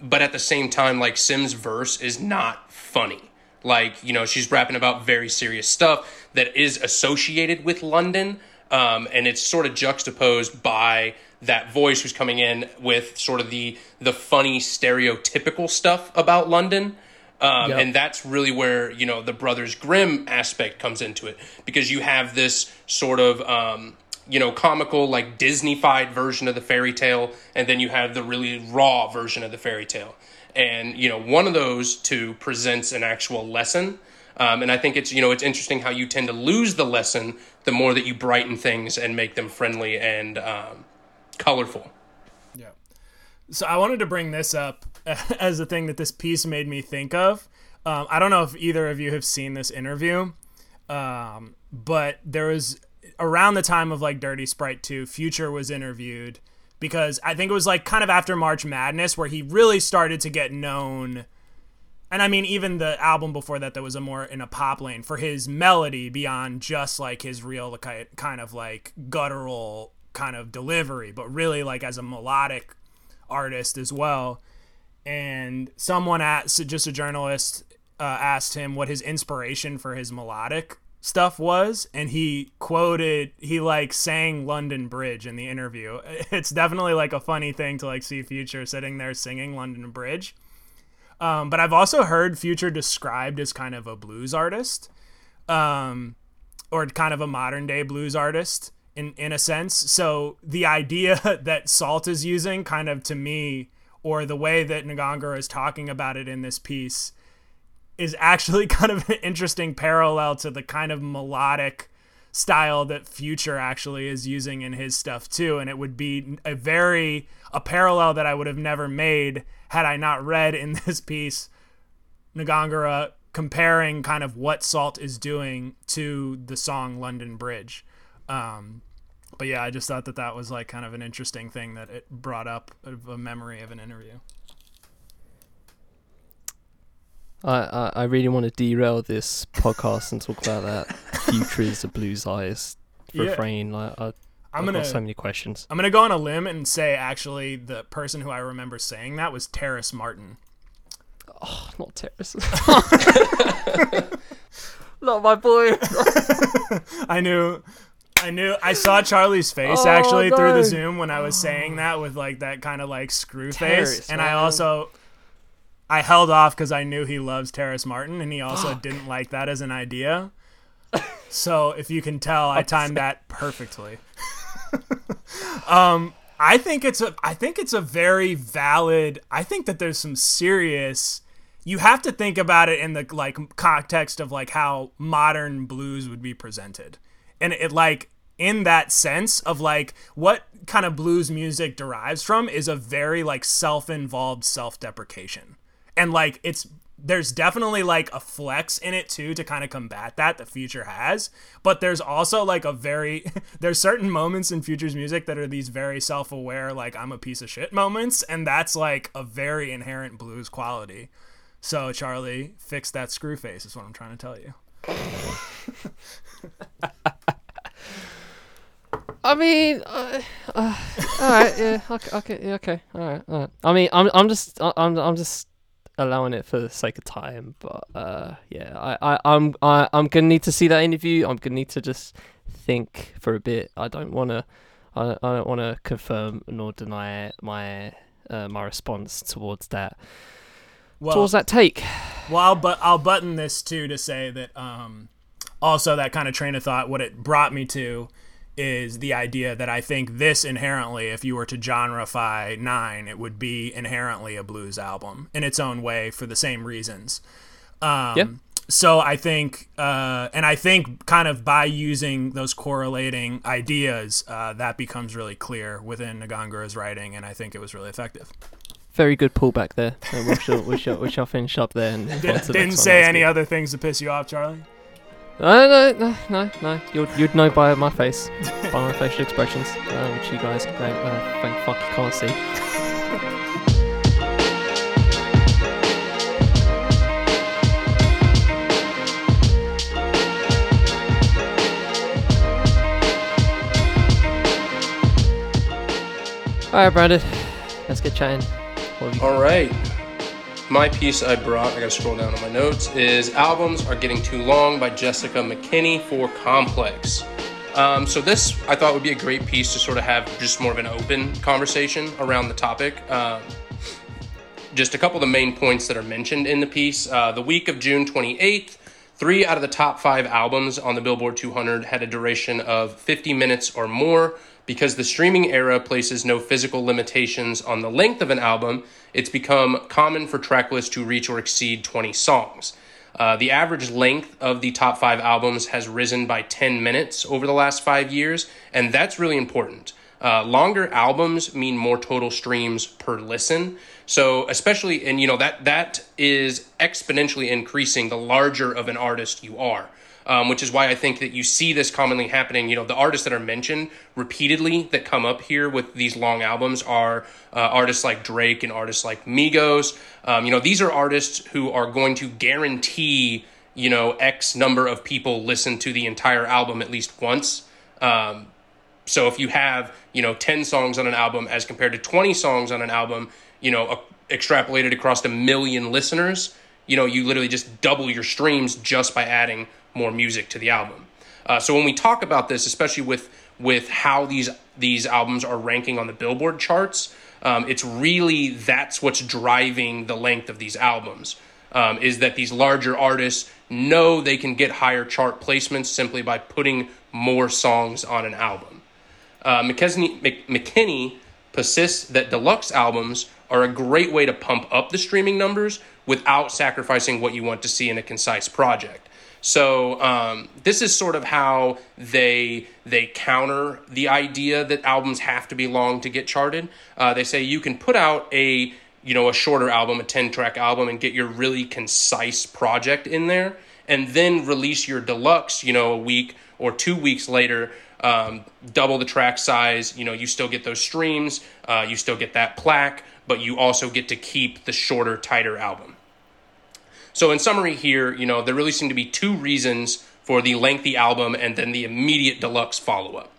but at the same time, like Sim's verse is not funny. Like, you know, she's rapping about very serious stuff that is associated with London, um, and it's sort of juxtaposed by that voice who's coming in with sort of the the funny stereotypical stuff about London. Um, yep. And that's really where, you know, the Brothers Grimm aspect comes into it, because you have this sort of um, you know, comical, like Disney-fied version of the fairy tale, and then you have the really raw version of the fairy tale. And, you know, one of those two presents an actual lesson. Um, and I think it's, you know, it's interesting how you tend to lose the lesson the more that you brighten things and make them friendly and um, colorful. Yeah. So I wanted to bring this up as a thing that this piece made me think of. Um, I don't know if either of you have seen this interview, um, but there was... around the time of like Dirty Sprite two, Future was interviewed, because I think it was like kind of after March Madness where he really started to get known. And I mean, even the album before that, that was a more in a pop lane for his melody beyond just like his real kind of like guttural kind of delivery, but really like as a melodic artist as well. And someone asked, just a journalist uh, asked him what his inspiration for his melodic stuff was, and he quoted he like sang London Bridge in the interview. It's definitely like a funny thing to like see Future sitting there singing London Bridge, um but I've also heard Future described as kind of a blues artist, um or kind of a modern day blues artist in in a sense. So the idea that SAULT is using kind of to me, or the way that Ngangura is talking about it in this piece, is actually kind of an interesting parallel to the kind of melodic style that Future actually is using in his stuff too. And it would be a very, a parallel that I would have never made had I not read in this piece, Ngangura comparing kind of what SAULT is doing to the song London Bridge. Um, but yeah, I just thought that that was like kind of an interesting thing that it brought up of a memory of an interview. I, I really want to derail this podcast and talk about that Future is a blues artist refrain. Yeah. Like, I, I'm gonna, I've got so many questions. I'm going to go on a limb and say, actually, the person who I remember saying that was Terrace Martin. Oh, not Terrace. Not my boy. I knew... I knew I saw Charlie's face oh, actually no. through the Zoom when I was oh. saying that with like that kind of like screw Terrace, face. And man. I also... I held off because I knew he loves Terrace Martin, and he also didn't like that as an idea. So if you can tell, I timed that perfectly. um, I think it's a, I think it's a very valid. I think that there's some serious. You have to think about it in the like context of like how modern blues would be presented. And it, like, in that sense of, like, what kind of blues music derives from is a very, like, self-involved self-deprecation. And, like, it's, there's definitely, like, a flex in it, too, to kind of combat that the Future has. But there's also, like, a very... there's certain moments in Future's music that are these very self-aware, like, I'm a piece of shit moments. And that's, like, a very inherent blues quality. So, Charlie, fix that screw face is what I'm trying to tell you. I mean, uh, uh, all right, yeah, okay, okay, okay, all right, all right. I mean, I'm, I'm just, I'm, I'm just allowing it for the sake of time, but uh, yeah, I, I, I'm, I, I'm gonna need to see that interview. I'm gonna need to just think for a bit. I don't wanna, I, I don't wanna confirm nor deny my, uh, my response towards that, well, towards that take. Well, I'll, but I'll button this too to say that, um, also that kind of train of thought. What it brought me to is the idea that I think this inherently, if you were to genreify nine, it would be inherently a blues album in its own way for the same reasons. Um, yep. So I think, uh, and I think kind of by using those correlating ideas, uh, that becomes really clear within Ngangura's writing, and I think it was really effective. Very good pullback there. So we, shall, we, shall, we shall finish up there. And Did, the didn't say any good. Other things to piss you off, Charlie? No, no, no, no, no. You'd, you'd know by my face, by my facial expressions, uh, which you guys, thank uh, fuck, you can't see. All right, Brandon, let's get chatting. All right. My piece I brought, I gotta scroll down on my notes, is Albums Are Getting Too Long by Jessica McKinney for Complex. Um, so this, I thought, would be a great piece to sort of have just more of an open conversation around the topic. Um, just a couple of the main points that are mentioned in the piece. Uh, the week of June twenty-eighth, three out of the top five albums on the Billboard two hundred had a duration of fifty minutes or more. Because the streaming era places no physical limitations on the length of an album, it's become common for track lists to reach or exceed twenty songs. Uh, the average length of the top five albums has risen by ten minutes over the last five years, and that's really important. Uh, longer albums mean more total streams per listen. So especially, and you know, that that is exponentially increasing the larger of an artist you are. Um, which is why I think that you see this commonly happening. You know, the artists that are mentioned repeatedly that come up here with these long albums are uh, artists like Drake and artists like Migos. Um, you know, these are artists who are going to guarantee, you know, X number of people listen to the entire album at least once. Um, so if you have, you know, ten songs on an album as compared to twenty songs on an album, you know, uh, extrapolated across a million listeners, you know, you literally just double your streams just by adding more music to the album. Uh, so when we talk about this, especially with with how these these albums are ranking on the Billboard charts, um, it's really that's what's driving the length of these albums, um, is that these larger artists know they can get higher chart placements simply by putting more songs on an album. Uh, McKesney, Mc, McKinney persists that deluxe albums are a great way to pump up the streaming numbers without sacrificing what you want to see in a concise project. So um, this is sort of how they they counter the idea that albums have to be long to get charted. Uh, they say you can put out a you know a shorter album, a ten-track album, and get your really concise project in there, and then release your deluxe, you know, a week or two weeks later, um, double the track size. You know, you still get those streams, uh, you still get that plaque, but you also get to keep the shorter, tighter album. So in summary here, you know, there really seem to be two reasons for the lengthy album and then the immediate deluxe follow-up.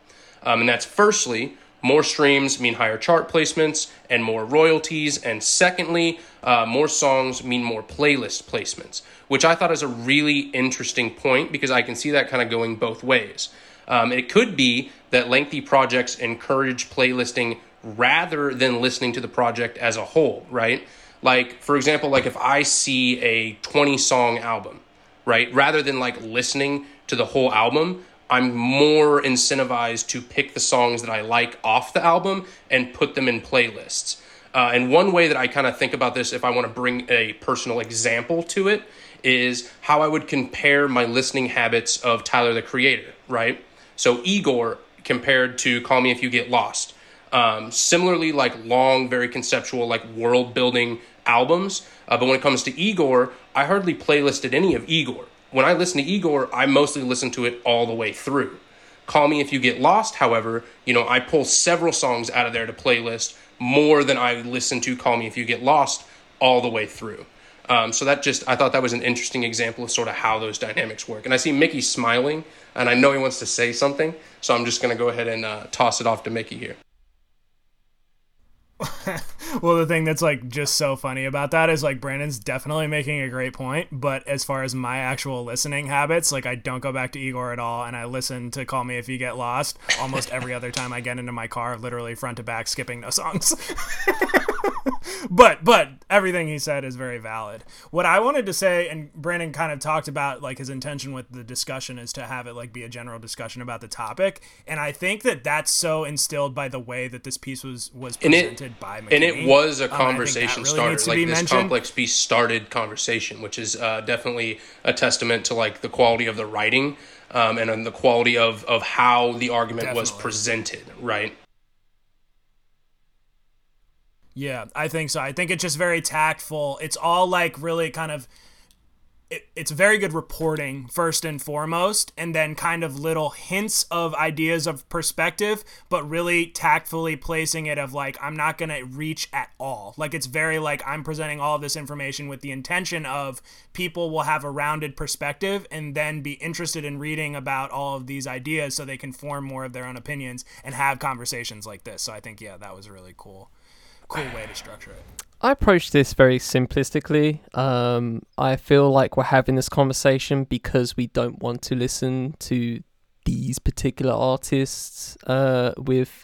Um, and that's firstly, more streams mean higher chart placements and more royalties. And secondly, uh, more songs mean more playlist placements, which I thought is a really interesting point because I can see that kind of going both ways. Um, it could be that lengthy projects encourage playlisting rather than listening to the project as a whole, right? Like, for example, like if I see a twenty-song album, right, rather than like listening to the whole album, I'm more incentivized to pick the songs that I like off the album and put them in playlists. Uh, and one way that I kind of think about this, if I want to bring a personal example to it, is how I would compare my listening habits of Tyler the Creator, right? So Igor compared to Call Me If You Get Lost. Um, similarly, like long, very conceptual, like world building albums. Uh, but when it comes to Igor, I hardly playlisted any of Igor. When I listen to Igor, I mostly listen to it all the way through. Call Me If You Get Lost, however, you know, I pull several songs out of there to playlist more than I listen to Call Me If You Get Lost all the way through. Um, so that just, I thought that was an interesting example of sort of how those dynamics work. And I see Mickey smiling, and I know he wants to say something, so I'm just going to go ahead and uh, toss it off to Mickey here. Well, the thing that's like just so funny about that is like Brandon's definitely making a great point, but as far as my actual listening habits, like I don't go back to Igor at all, and I listen to Call Me If You Get Lost almost every other time I get into my car, literally front to back, skipping those songs. But but everything he said is very valid. What I wanted to say, and Brandon kind of talked about like his intention with the discussion is to have it like be a general discussion about the topic, and I think that that's so instilled by the way that this piece was was presented it, by McKinney. And it was a conversation um, really starter, like this mentioned. Complex piece started conversation, which is uh, definitely a testament to like the quality of the writing um, and, and the quality of, of how the argument definitely. was presented, right? Yeah, I think so. I think it's just very tactful. It's all like really kind of, it, it's very good reporting first and foremost, and then kind of little hints of ideas of perspective, but really tactfully placing it of like, I'm not going to reach at all. Like it's very like I'm presenting all of this information with the intention of people will have a rounded perspective and then be interested in reading about all of these ideas so they can form more of their own opinions and have conversations like this. So I think, yeah, that was really cool. Cool way to structure it. I approach this very simplistically. Um, I feel like we're having this conversation because we don't want to listen to these particular artists. Uh, with,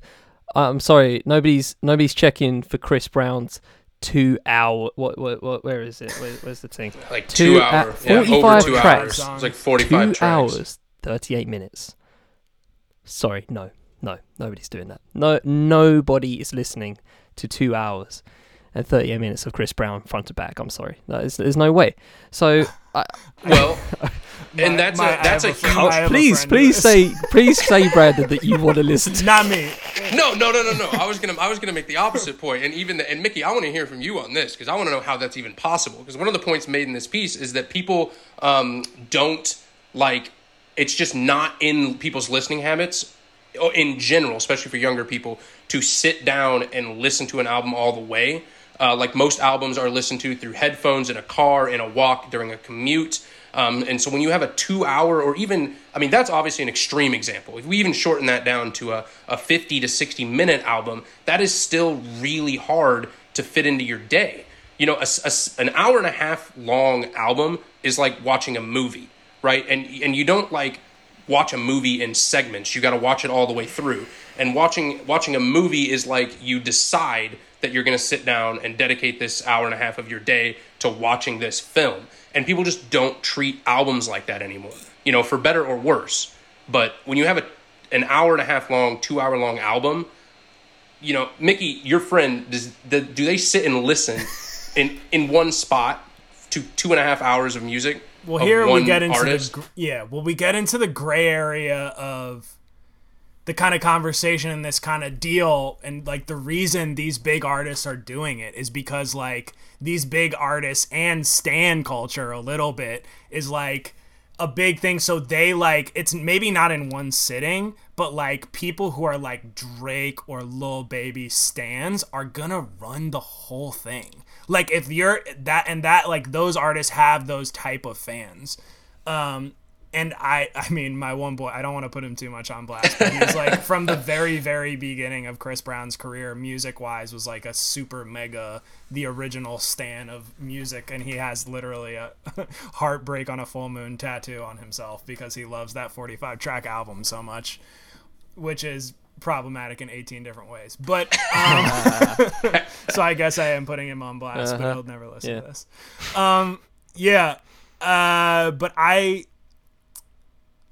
I'm sorry, nobody's nobody's checking for Chris Brown's two hour. What what, what where is it? Where, where's the thing? Like two, two hour, yeah, over two tracks, hours. It's like forty-five two tracks. Hours, thirty-eight minutes. Sorry, no, no, nobody's doing that. No, nobody is listening to two hours and thirty-eight minutes of Chris Brown front to back. I'm sorry, there's, there's no way. So, I, well, and that's my, a, my, that's a, a huge. Please, please say, please say, Brandon, that you want to listen to. Not me. No, no, no, no, no. I was gonna, I was gonna make the opposite point, and even the, and Mickey, I want to hear from you on this because I want to know how that's even possible. Because one of the points made in this piece is that people um, don't like. It's just not in people's listening habits in general, especially for younger people, to sit down and listen to an album all the way. Uh, like most albums are listened to through headphones in a car, in a walk, during a commute. Um, and so when you have a two hour or even, I mean, that's obviously an extreme example. If we even shorten that down to a, a fifty to sixty minute album, that is still really hard to fit into your day. You know, a, a, an hour and a half long album is like watching a movie, right? And and you don't like watch a movie in segments. You got to watch it all the way through. And watching watching a movie is like you decide that you're going to sit down and dedicate this hour and a half of your day to watching this film. And people just don't treat albums like that anymore, you know, for better or worse. But when you have a, an hour and a half long, two hour long album, you know, Mickey, your friend, does the, do they sit and listen in, in one spot to two and a half hours of music? Well, here we get into artist. the yeah. Well, we get into the gray area of the kind of conversation and this kind of deal, and like the reason these big artists are doing it is because like these big artists and stan culture a little bit is like a big thing. So they like it's maybe not in one sitting, but like people who are like Drake or Lil Baby stans are gonna run the whole thing. Like if you're that and that, like those artists have those type of fans. Um, and I, I mean, my one boy, I don't want to put him too much on blast, but he's like from the very, very beginning of Chris Brown's career, music wise, was like a super mega, the original stan of music. And he has literally a heartbreak on a full moon tattoo on himself because he loves that forty-five track album so much, which is problematic in eighteen different ways, but um, so I guess I am putting him on blast, uh-huh. but he'll never listen yeah. to this. Um, yeah, uh, but I,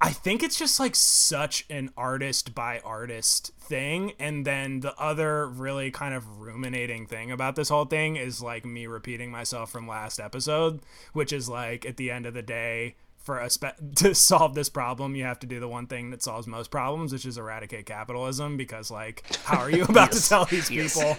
I think it's just like such an artist by artist thing. And then the other really kind of ruminating thing about this whole thing is like me repeating myself from last episode, which is like at the end of the day, for a spe- to solve this problem, you have to do the one thing that solves most problems, which is eradicate capitalism. Because, like, how are you about yes. to tell these yes. people?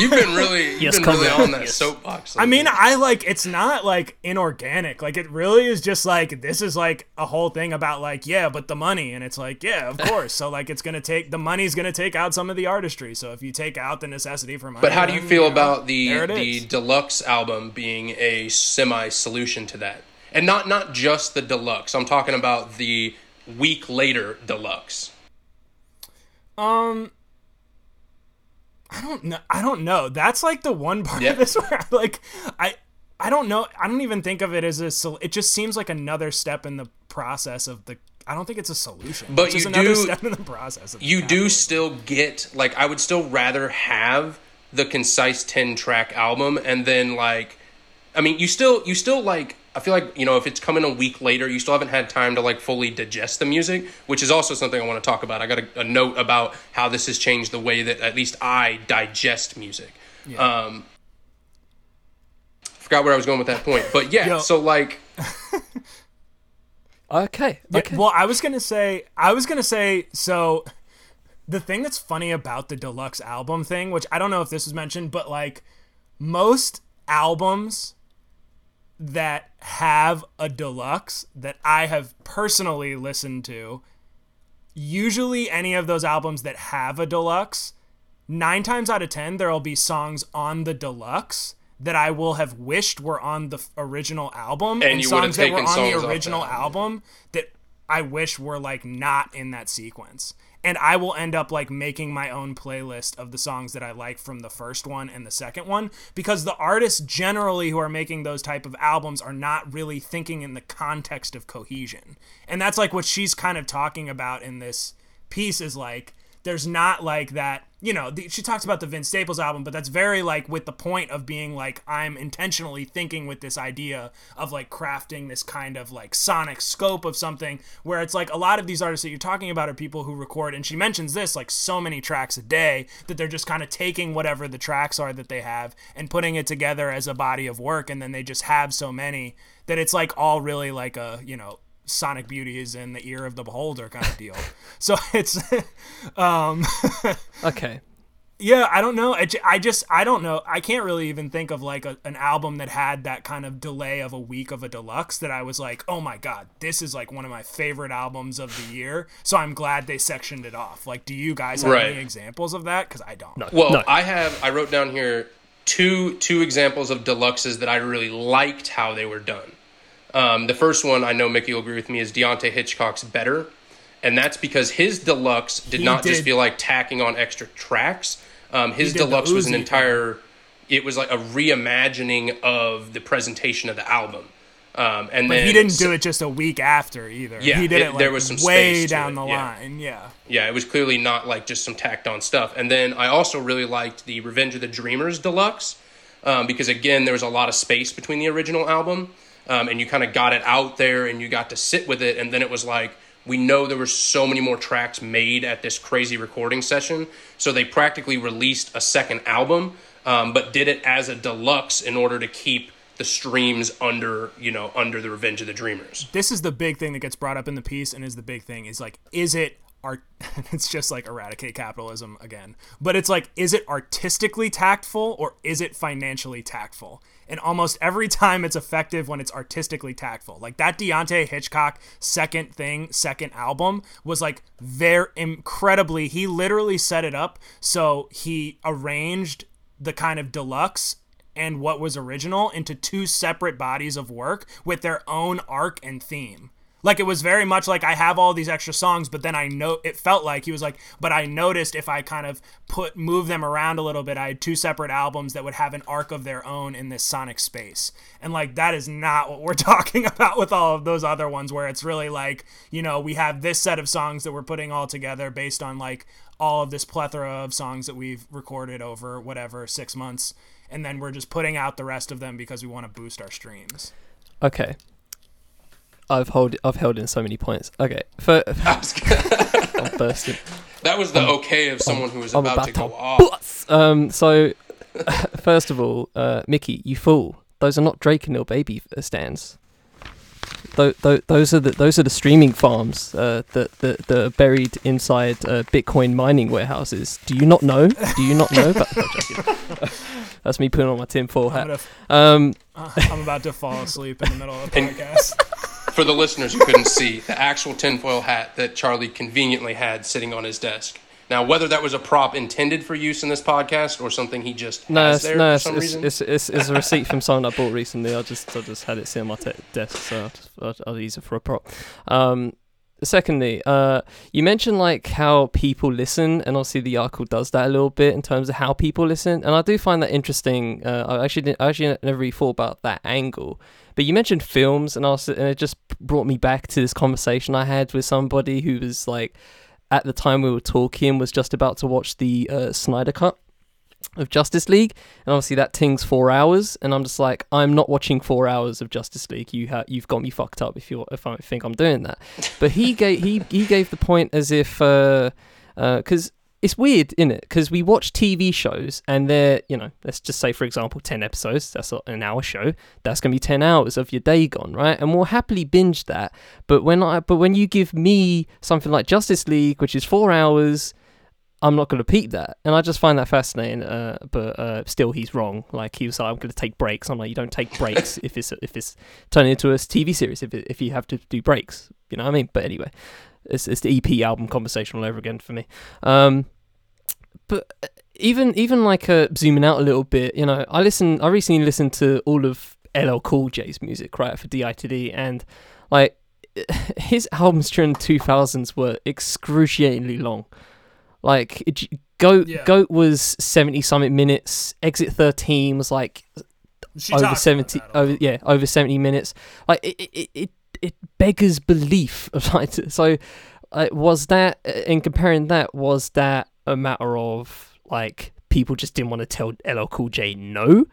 You've been really, you've yes, been really on that yes. soapbox. I mean, this. I like it's not like inorganic. Like, it really is just like this is like a whole thing about like yeah, but the money, and it's like yeah, of course. So like it's gonna take the money's gonna take out some of the artistry. So if you take out the necessity for money, but how do you feel you know, about the the deluxe album being a semi solution to that? And not, not just the deluxe. I'm talking about the week later deluxe. Um, I don't know. I don't know. That's like the one part yeah. of this where I, like I, I don't know. I don't even think of it as a. Sol- it just seems like another step in the process of the. I don't think it's a solution. But it's you just another do, step in the process. Of you the do still get like I would still rather have the concise ten track album and then like, I mean you still you still like. I feel like, you know, if it's coming a week later, you still haven't had time to, like, fully digest the music, which is also something I want to talk about. I got a, a note about how this has changed the way that at least I digest music. Yeah. Um, forgot where I was going with that point. But, yeah, Yo. so, like... okay. okay. Well, I was going to say... I was going to say, so... The thing that's funny about the deluxe album thing, which I don't know if this was mentioned, but, like, most albums... that have a deluxe that I have personally listened to, usually any of those albums that have a deluxe, nine times out of ten, there'll be songs on the deluxe that I will have wished were on the original album and, and songs that were on the original album that I wish were like not in that sequence. And I will end up like making my own playlist of the songs that I like from the first one and the second one, because the artists generally who are making those type of albums are not really thinking in the context of cohesion. And that's like what she's kind of talking about in this piece is like, there's not like that, you know, the, she talks about the Vince Staples album, but that's very like with the point of being like, I'm intentionally thinking with this idea of like crafting this kind of like sonic scope of something where it's like a lot of these artists that you're talking about are people who record, and she mentions this, like so many tracks a day that they're just kind of taking whatever the tracks are that they have and putting it together as a body of work. And then they just have so many that it's like all really like a, you know, Sonic Beauty is in the ear of the beholder kind of deal. So it's um okay yeah I don't know I, I just I don't know I can't really even think of like a, an album that had that kind of delay of a week of a deluxe that I was like, oh my god, this is like one of my favorite albums of the year, so I'm glad they sectioned it off. Like, do you guys have right. any examples of that? Because I don't. No. well no. I have I wrote down here two two examples of deluxes that I really liked how they were done. Um, the first one, I know Mickey will agree with me, is Deontay Hitchcock's Better. And that's because his deluxe did he not did. just feel like tacking on extra tracks. Um, his deluxe was an entire, it was like a reimagining of the presentation of the album. Um, and but then he didn't so, do it just a week after either. Yeah, he did it, it like there was some way down the yeah. line. Yeah. Yeah, it was clearly not like just some tacked on stuff. And then I also really liked the Revenge of the Dreamers deluxe um, because, again, there was a lot of space between the original album. Um, and you kind of got it out there and you got to sit with it. And then it was like, we know there were so many more tracks made at this crazy recording session. So they practically released a second album, um, but did it as a deluxe in order to keep the streams under, you know, under the Revenge of the Dreamers. This is the big thing that gets brought up in the piece and is the big thing is like, is it art? It's just like eradicate capitalism again, but it's like, is it artistically tactful or is it financially tactful? And almost every time it's effective when it's artistically tactful. Like that Deontay Hitchcock second thing, second album was like very incredibly, he literally set it up. So he arranged the kind of deluxe and what was original into two separate bodies of work with their own arc and theme. Like, it was very much like, I have all these extra songs, but then I know it felt like he was like, but I noticed if I kind of put, move them around a little bit, I had two separate albums that would have an arc of their own in this sonic space. And like, that is not what we're talking about with all of those other ones where it's really like, you know, we have this set of songs that we're putting all together based on like all of this plethora of songs that we've recorded over whatever, six months. And then we're just putting out the rest of them because we want to boost our streams. Okay. I've held I've held in so many points. Okay, for, I'm bursting. That was the um, okay of someone who was about, about to go off. Um, so, first of all, uh, Mickey, you fool! Those are not Drake and Lil Baby stands. th- th- those are the those are the streaming farms uh, that, that that are buried inside uh, Bitcoin mining warehouses. Do you not know? Do you not know? But, no, that's me putting on my tinfoil hat. I'm, f- um, I'm about to fall asleep in the middle of the podcast. For the listeners who couldn't see, the actual tinfoil hat that Charlie conveniently had sitting on his desk. Now, whether that was a prop intended for use in this podcast or something he just no, has there no, for some it's, reason. It's, it's, it's a receipt from someone I bought recently. I just I just had it sitting on my te- desk, so I'll, just, I'll, I'll use it for a prop. Um, secondly, uh, you mentioned like how people listen, and obviously the article does that a little bit in terms of how people listen, and I do find that interesting. Uh, I actually didn't, I actually never really thought about that angle. But you mentioned films, and, also, and it just brought me back to this conversation I had with somebody who was like, at the time we were talking, was just about to watch the uh, Snyder Cut of Justice League, and obviously that thing's four hours, and I'm just like, I'm not watching four hours of Justice League. You ha- you've got me fucked up if you if I think I'm doing that. But he gave he he gave the point as if because uh, uh, it's weird, isn't it? Because we watch T V shows, and they're you know let's just say for example ten episodes. That's an hour show. That's gonna be ten hours of your day gone, right? And we'll happily binge that. But when I but when you give me something like Justice League, which is four hours. I'm not going to peep that, and I just find that fascinating. Uh, but uh, still, he's wrong. Like he was like, "I'm going to take breaks." I'm like, "You don't take breaks if it's if it's turning into a T V series. If it, if you have to do breaks, you know what I mean." But anyway, it's it's the E P album conversation all over again for me. Um, but even even like uh, zooming out a little bit, you know, I listen. I recently listened to all of L L Cool J's music, right, for D I T D, and like his albums during the two thousands were excruciatingly long. Like, Goat yeah. Goat was seventy-something minutes. Exit thirteen was, like, she over seventy... Over, yeah, over seventy minutes. Like, it it, it, it beggars belief. So, uh, was that... In comparing that, was that a matter of, like, people just didn't want to tell L L Cool J no?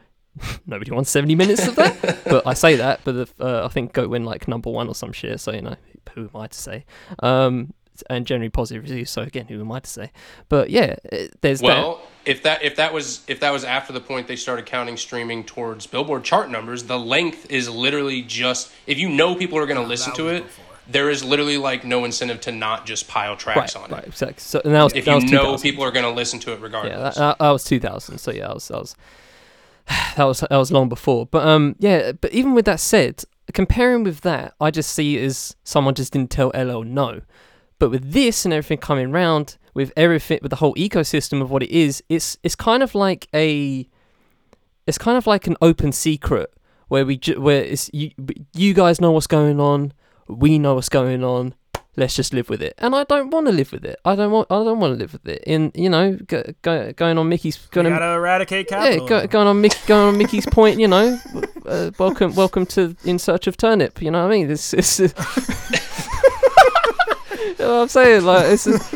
Nobody wants seventy minutes of that? But I say that, but if, uh, I think Goat went, like, number one or some shit. So, you know, who am I to say? Um... and generally positive reviews, so again, who am I to say? But yeah, there's well, that. if that if that was if that was after the point they started counting streaming towards Billboard chart numbers, the length is literally just if you know people are going to listen to it, before. There is literally like no incentive to not just pile tracks right, on right, it. Exactly. So and that was, if that you was know people are going to listen to it regardless. Yeah, that, that, that was two thousand. So yeah, that was that was that was, that was long before. But um, yeah. But even with that said, comparing with that, I just see it as someone just didn't tell L L no. But with this and everything coming round, with everything, with the whole ecosystem of what it is, it's it's kind of like a, it's kind of like an open secret where we ju- where it's you you guys know what's going on, we know what's going on, let's just live with it. And I don't want to live with it. I don't want I don't want to live with it. In you know go, go, going on Mickey's going to eradicate capitalism. Yeah, go, going on Mickey, going on Mickey's point. You know, uh, welcome welcome to In Search of Turnip. You know what I mean? This is. You know what I'm saying, like it's just,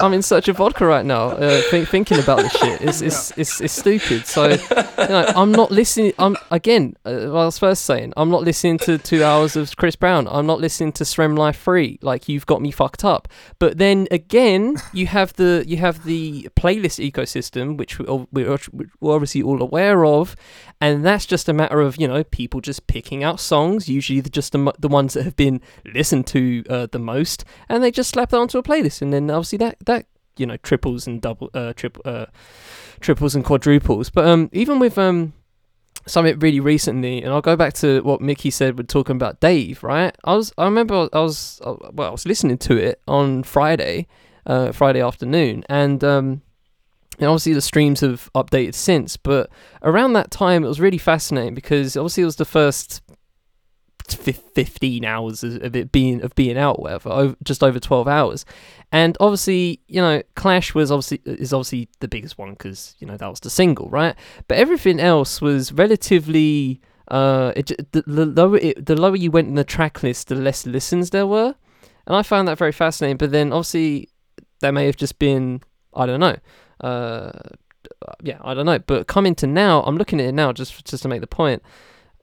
I'm in such a vodka right now uh, th- thinking about this shit. It's it's yeah. it's, it's, it's stupid. So you know, I'm not listening. I'm again. Uh, what I was first saying, I'm not listening to two hours of Chris Brown. I'm not listening to Srem Life Free. Like you've got me fucked up. But then again, you have the you have the playlist ecosystem, which we all, we're obviously all aware of, and that's just a matter of you know people just picking out songs, usually the, just the, the ones that have been listened to uh, the most, and they just slap that onto a playlist, and then obviously that. That you know triples and double uh, triple uh, triples and quadruples, but um even with um something really recently, and I'll go back to what Mickey said when talking about Dave. Right, I was I remember I was well I was listening to it on Friday, uh, Friday afternoon, and um and obviously the streams have updated since, but around that time it was really fascinating because obviously it was the first. fifteen hours of it being of being out, whatever, just over twelve hours, and obviously you know Clash was obviously is obviously the biggest one because you know that was the single, right? But everything else was relatively uh, it, the, the lower it, the lower you went in the track list, the less listens there were, and I found that very fascinating. But then obviously that may have just been I don't know, uh, yeah, I don't know. But coming to now, I'm looking at it now just just to make the point.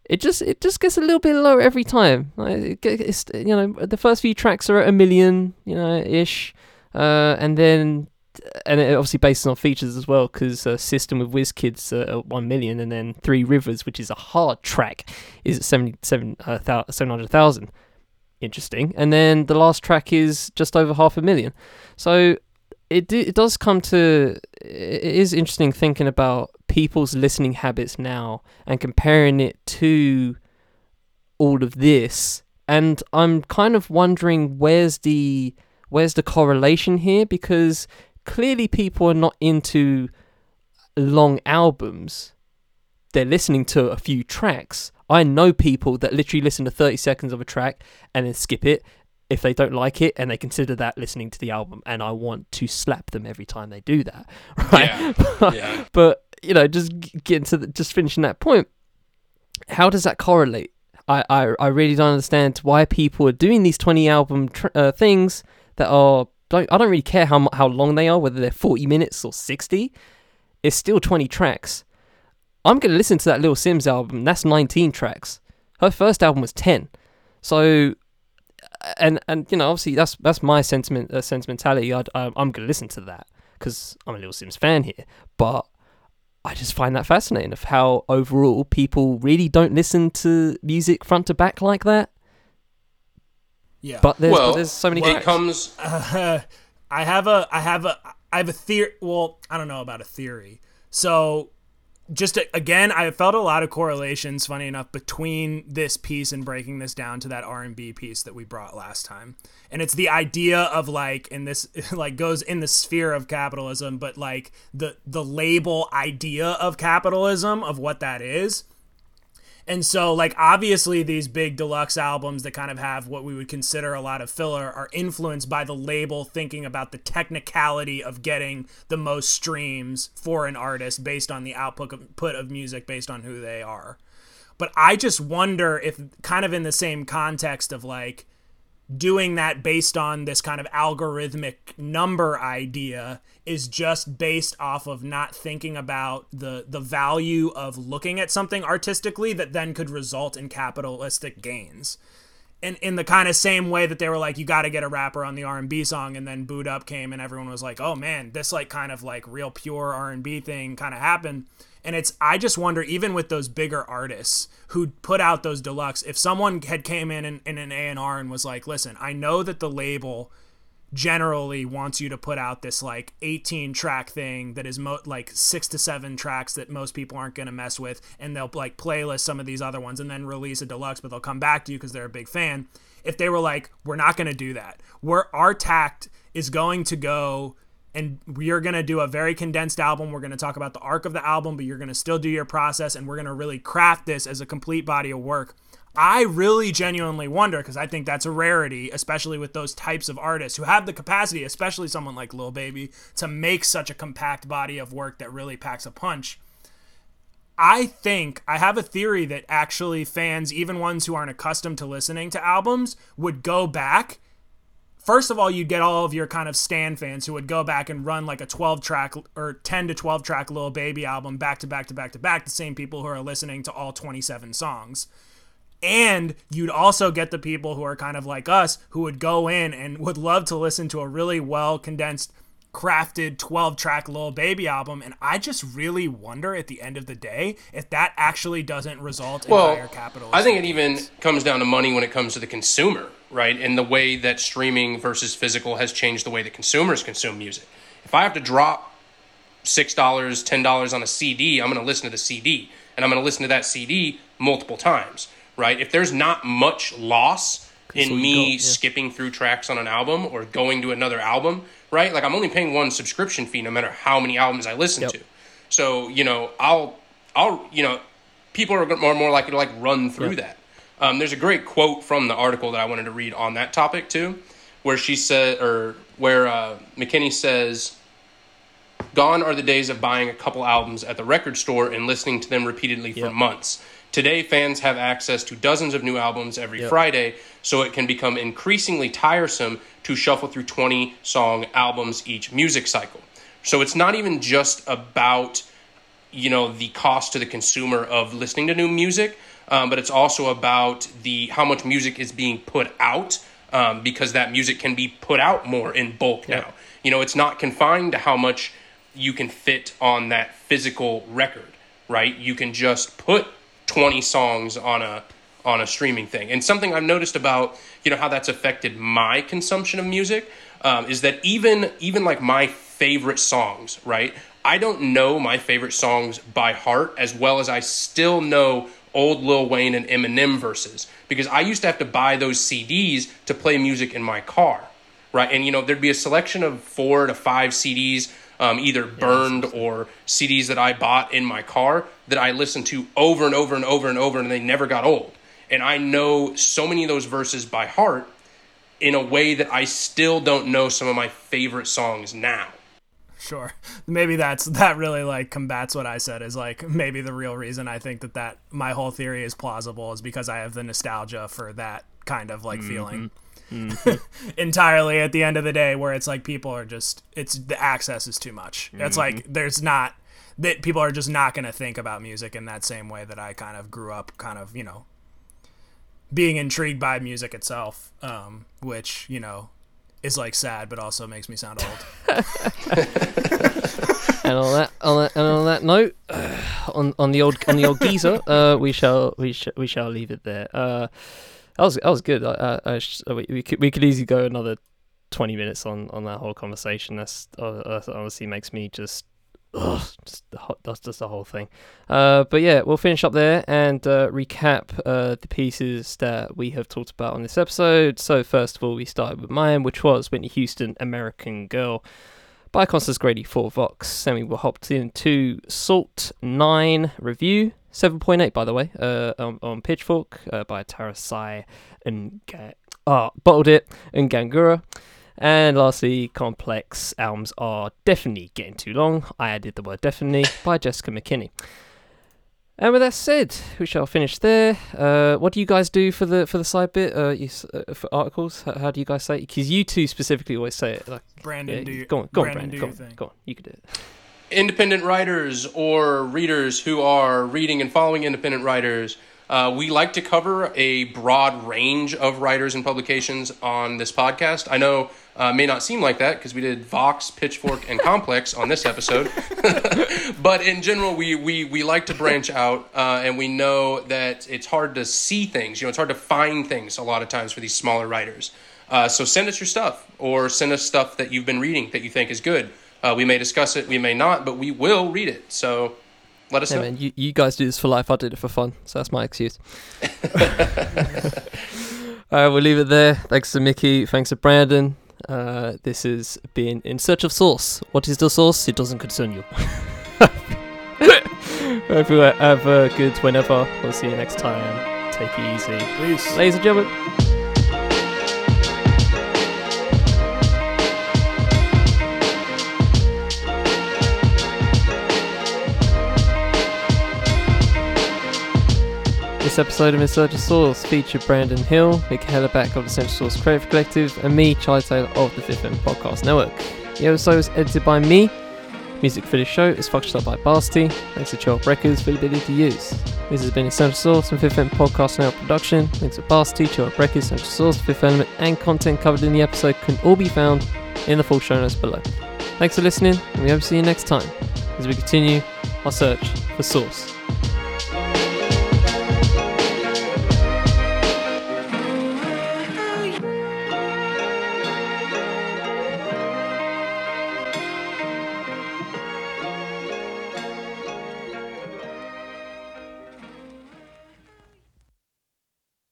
It just it just gets a little bit lower every time. Like, it's, you know, the first few tracks are at a million, you know, ish, uh, and then and it obviously based on features as well, because uh, System with WizKids uh, at one million, and then Three Rivers, which is a hard track, is at seven hundred thousand. Interesting. And then the last track is just over half a million. So it do, it does come to... It is interesting thinking about people's listening habits now and comparing it to all of this. And I'm kind of wondering where's the... Where's the correlation here? Because clearly people are not into long albums. They're listening to a few tracks. I know people that literally listen to thirty seconds of a track and then skip it if they don't like it, and they consider that listening to the album. And I want to slap them every time they do that. Right? Yeah. but, yeah. but, you know, just getting to the, just finishing that point, how does that correlate? I, I, I really don't understand why people are doing these twenty album tr- uh, things that are, don't, I don't really care how how long they are, whether they're forty minutes or sixty, it's still twenty tracks. I'm going to listen to that Little Simz album, that's nineteen tracks. Her first album was ten. So, and, and you know, obviously that's that's my sentiment uh, sentimentality, I'd, I, I'm going to listen to that, because I'm a Little Simz fan here, but I just find that fascinating of how overall people really don't listen to music front to back like that. Yeah. But there's, well, but there's so many well, it comes uh, I have a I have a I have a theory. Well, I don't know about a theory. So just a, again, I felt a lot of correlations, funny enough, between this piece and breaking this down to that R and B piece that we brought last time. And it's the idea of like, and this like goes in the sphere of capitalism, but like the the label idea of capitalism, of what that is. And so, like, obviously these big deluxe albums that kind of have what we would consider a lot of filler are influenced by the label thinking about the technicality of getting the most streams for an artist based on the output of, put of music based on who they are. But I just wonder if kind of in the same context of, like, doing that based on this kind of algorithmic number idea is just based off of not thinking about the the value of looking at something artistically that then could result in capitalistic gains. And in the kind of same way that they were like, you got to get a rapper on the R and B song, and then Boot Up came and everyone was like, oh man, this like kind of like real pure R and B thing kind of happened. And it's, I just wonder, even with those bigger artists who put out those deluxe, if someone had came in and, in an A and R and was like, listen, I know that the label generally wants you to put out this like eighteen track thing that is mo- like six to seven tracks that most people aren't going to mess with. And they'll like playlist some of these other ones and then release a deluxe, but they'll come back to you because they're a big fan. If they were like, we're not going to do that. We're, our tact is going to go... And we are going to do a very condensed album. We're going to talk about the arc of the album, but you're going to still do your process, and we're going to really craft this as a complete body of work. I really genuinely wonder, because I think that's a rarity, especially with those types of artists who have the capacity, especially someone like Lil Baby, to make such a compact body of work that really packs a punch. I think, I have a theory that actually fans, even ones who aren't accustomed to listening to albums, would go back. First of all, you'd get all of your kind of stan fans who would go back and run like a twelve track or ten to twelve track Lil Baby album back to back to back to back, the same people who are listening to all twenty-seven songs. And you'd also get the people who are kind of like us who would go in and would love to listen to a really well condensed, crafted twelve track Lil Baby album. And I just really wonder at the end of the day if that actually doesn't result in well, higher capitalism. I think it even comes down to money when it comes to the consumer, right? And the way that streaming versus physical has changed the way that consumers consume music. If I have to drop six dollars, ten dollars on a C D, I'm going to listen to the C D, and I'm going to listen to that C D multiple times, right? If there's not much loss in me go, yeah. skipping through tracks on an album or going to another album, right? Like, I'm only paying one subscription fee no matter how many albums I listen yep. to. So, you know, I'll, I'll, you know, people are more more likely to like run through yep. that. Um, there's a great quote from the article that I wanted to read on that topic too, where she said, or where uh, McKinney says, "Gone are the days of buying a couple albums at the record store and listening to them repeatedly yep. for months. Today, fans have access to dozens of new albums every yep. Friday, so it can become increasingly tiresome to shuffle through twenty-song albums each music cycle." So it's not even just about, you know, the cost to the consumer of listening to new music, um, but it's also about the how much music is being put out, um, because that music can be put out more in bulk yep. now. You know, it's not confined to how much you can fit on that physical record, right? You can just put twenty songs on a on a streaming thing. And something I've noticed about, you know, how that's affected my consumption of music um, is that even even like my favorite songs, right? I don't know my favorite songs by heart as well as I still know old Lil Wayne and Eminem verses, because I used to have to buy those C Ds to play music in my car, right? And, you know, there'd be a selection of four to five C Ds, um, either burned yeah, or C Ds that I bought in my car that I listened to over and over and over and over, and they never got old. And I know so many of those verses by heart in a way that I still don't know some of my favorite songs now. Sure. Maybe that's, that really like combats what I said, is like, maybe the real reason I think that that my whole theory is plausible is because I have the nostalgia for that kind of like mm-hmm. feeling mm-hmm. entirely at the end of the day, where it's like, people are just, it's the access is too much. Mm-hmm. It's like, there's not that people are just not going to think about music in that same way that I kind of grew up kind of, you know, being intrigued by music itself, um, which, you know, is like sad, but also makes me sound old. And on that, on that, and on that note, uh, on on the old on the old geezer, uh, we shall we shall we shall leave it there. Uh, that was that was good. I, I, I sh- we, we could we could easily go another twenty minutes on, on that whole conversation. That's uh, that honestly makes me just ugh, just the whole, that's just the whole thing. Uh, but yeah, we'll finish up there and uh, recap uh, the pieces that we have talked about on this episode. So first of all, we started with mine, which was Whitney Houston, American Girl, by Constance Grady for Vox. And we will hop into SAULT nine review, seven point eight by the way, uh, on, on Pitchfork uh, by Tarisai Ngangura. Ah, bottled it, Ngangura. And lastly, Complex Albums Are Definitely Getting Too Long. I added the word definitely, by Jessica McKinney. And with that said, we shall finish there. Uh, what do you guys do for the for the side bit? Uh, you, uh, for articles, how, how do you guys say it? Because you two specifically always say it. Like, Brandon, yeah, do your, go on, go Brandon, on, Brandon, do go, your on thing. go on, you can do it. Independent writers or readers who are reading and following independent writers. Uh, we like to cover a broad range of writers and publications on this podcast. I know it uh, may not seem like that because we did Vox, Pitchfork, and Complex on this episode. But in general, we, we, we like to branch out, uh, and we know that it's hard to see things. You know, it's hard to find things a lot of times for these smaller writers. Uh, so send us your stuff, or send us stuff that you've been reading that you think is good. Uh, we may discuss it, we may not, but we will read it. So... Let us hey, know. Man, you, you guys do this for life. I did it for fun, so that's my excuse. Alright, we'll leave it there. Thanks to Mickey. Thanks to Brandon. Uh, this has been In Search of Sauce. What is the sauce? It doesn't concern you. Everywhere, have a good whenever. We'll see you next time. Take it easy. Peace. Ladies and gentlemen. This episode of In Search of Sauce featured Brandon Hill, Nick Hellerback of the Central Sauce Creative Collective, and me, Charlie Taylor of the fifth Element Podcast Network. The episode was edited by me. Music for this show is Fucked Up by Basti. Thanks to twelve Records for the ability to use. This has been In Search of Sauce and fifth Element Podcast Network production. Links to Basti, twelve Records, Central Sauce, fifth Element, and content covered in the episode can all be found in the full show notes below. Thanks for listening, and we hope to see you next time as we continue our search for sauce.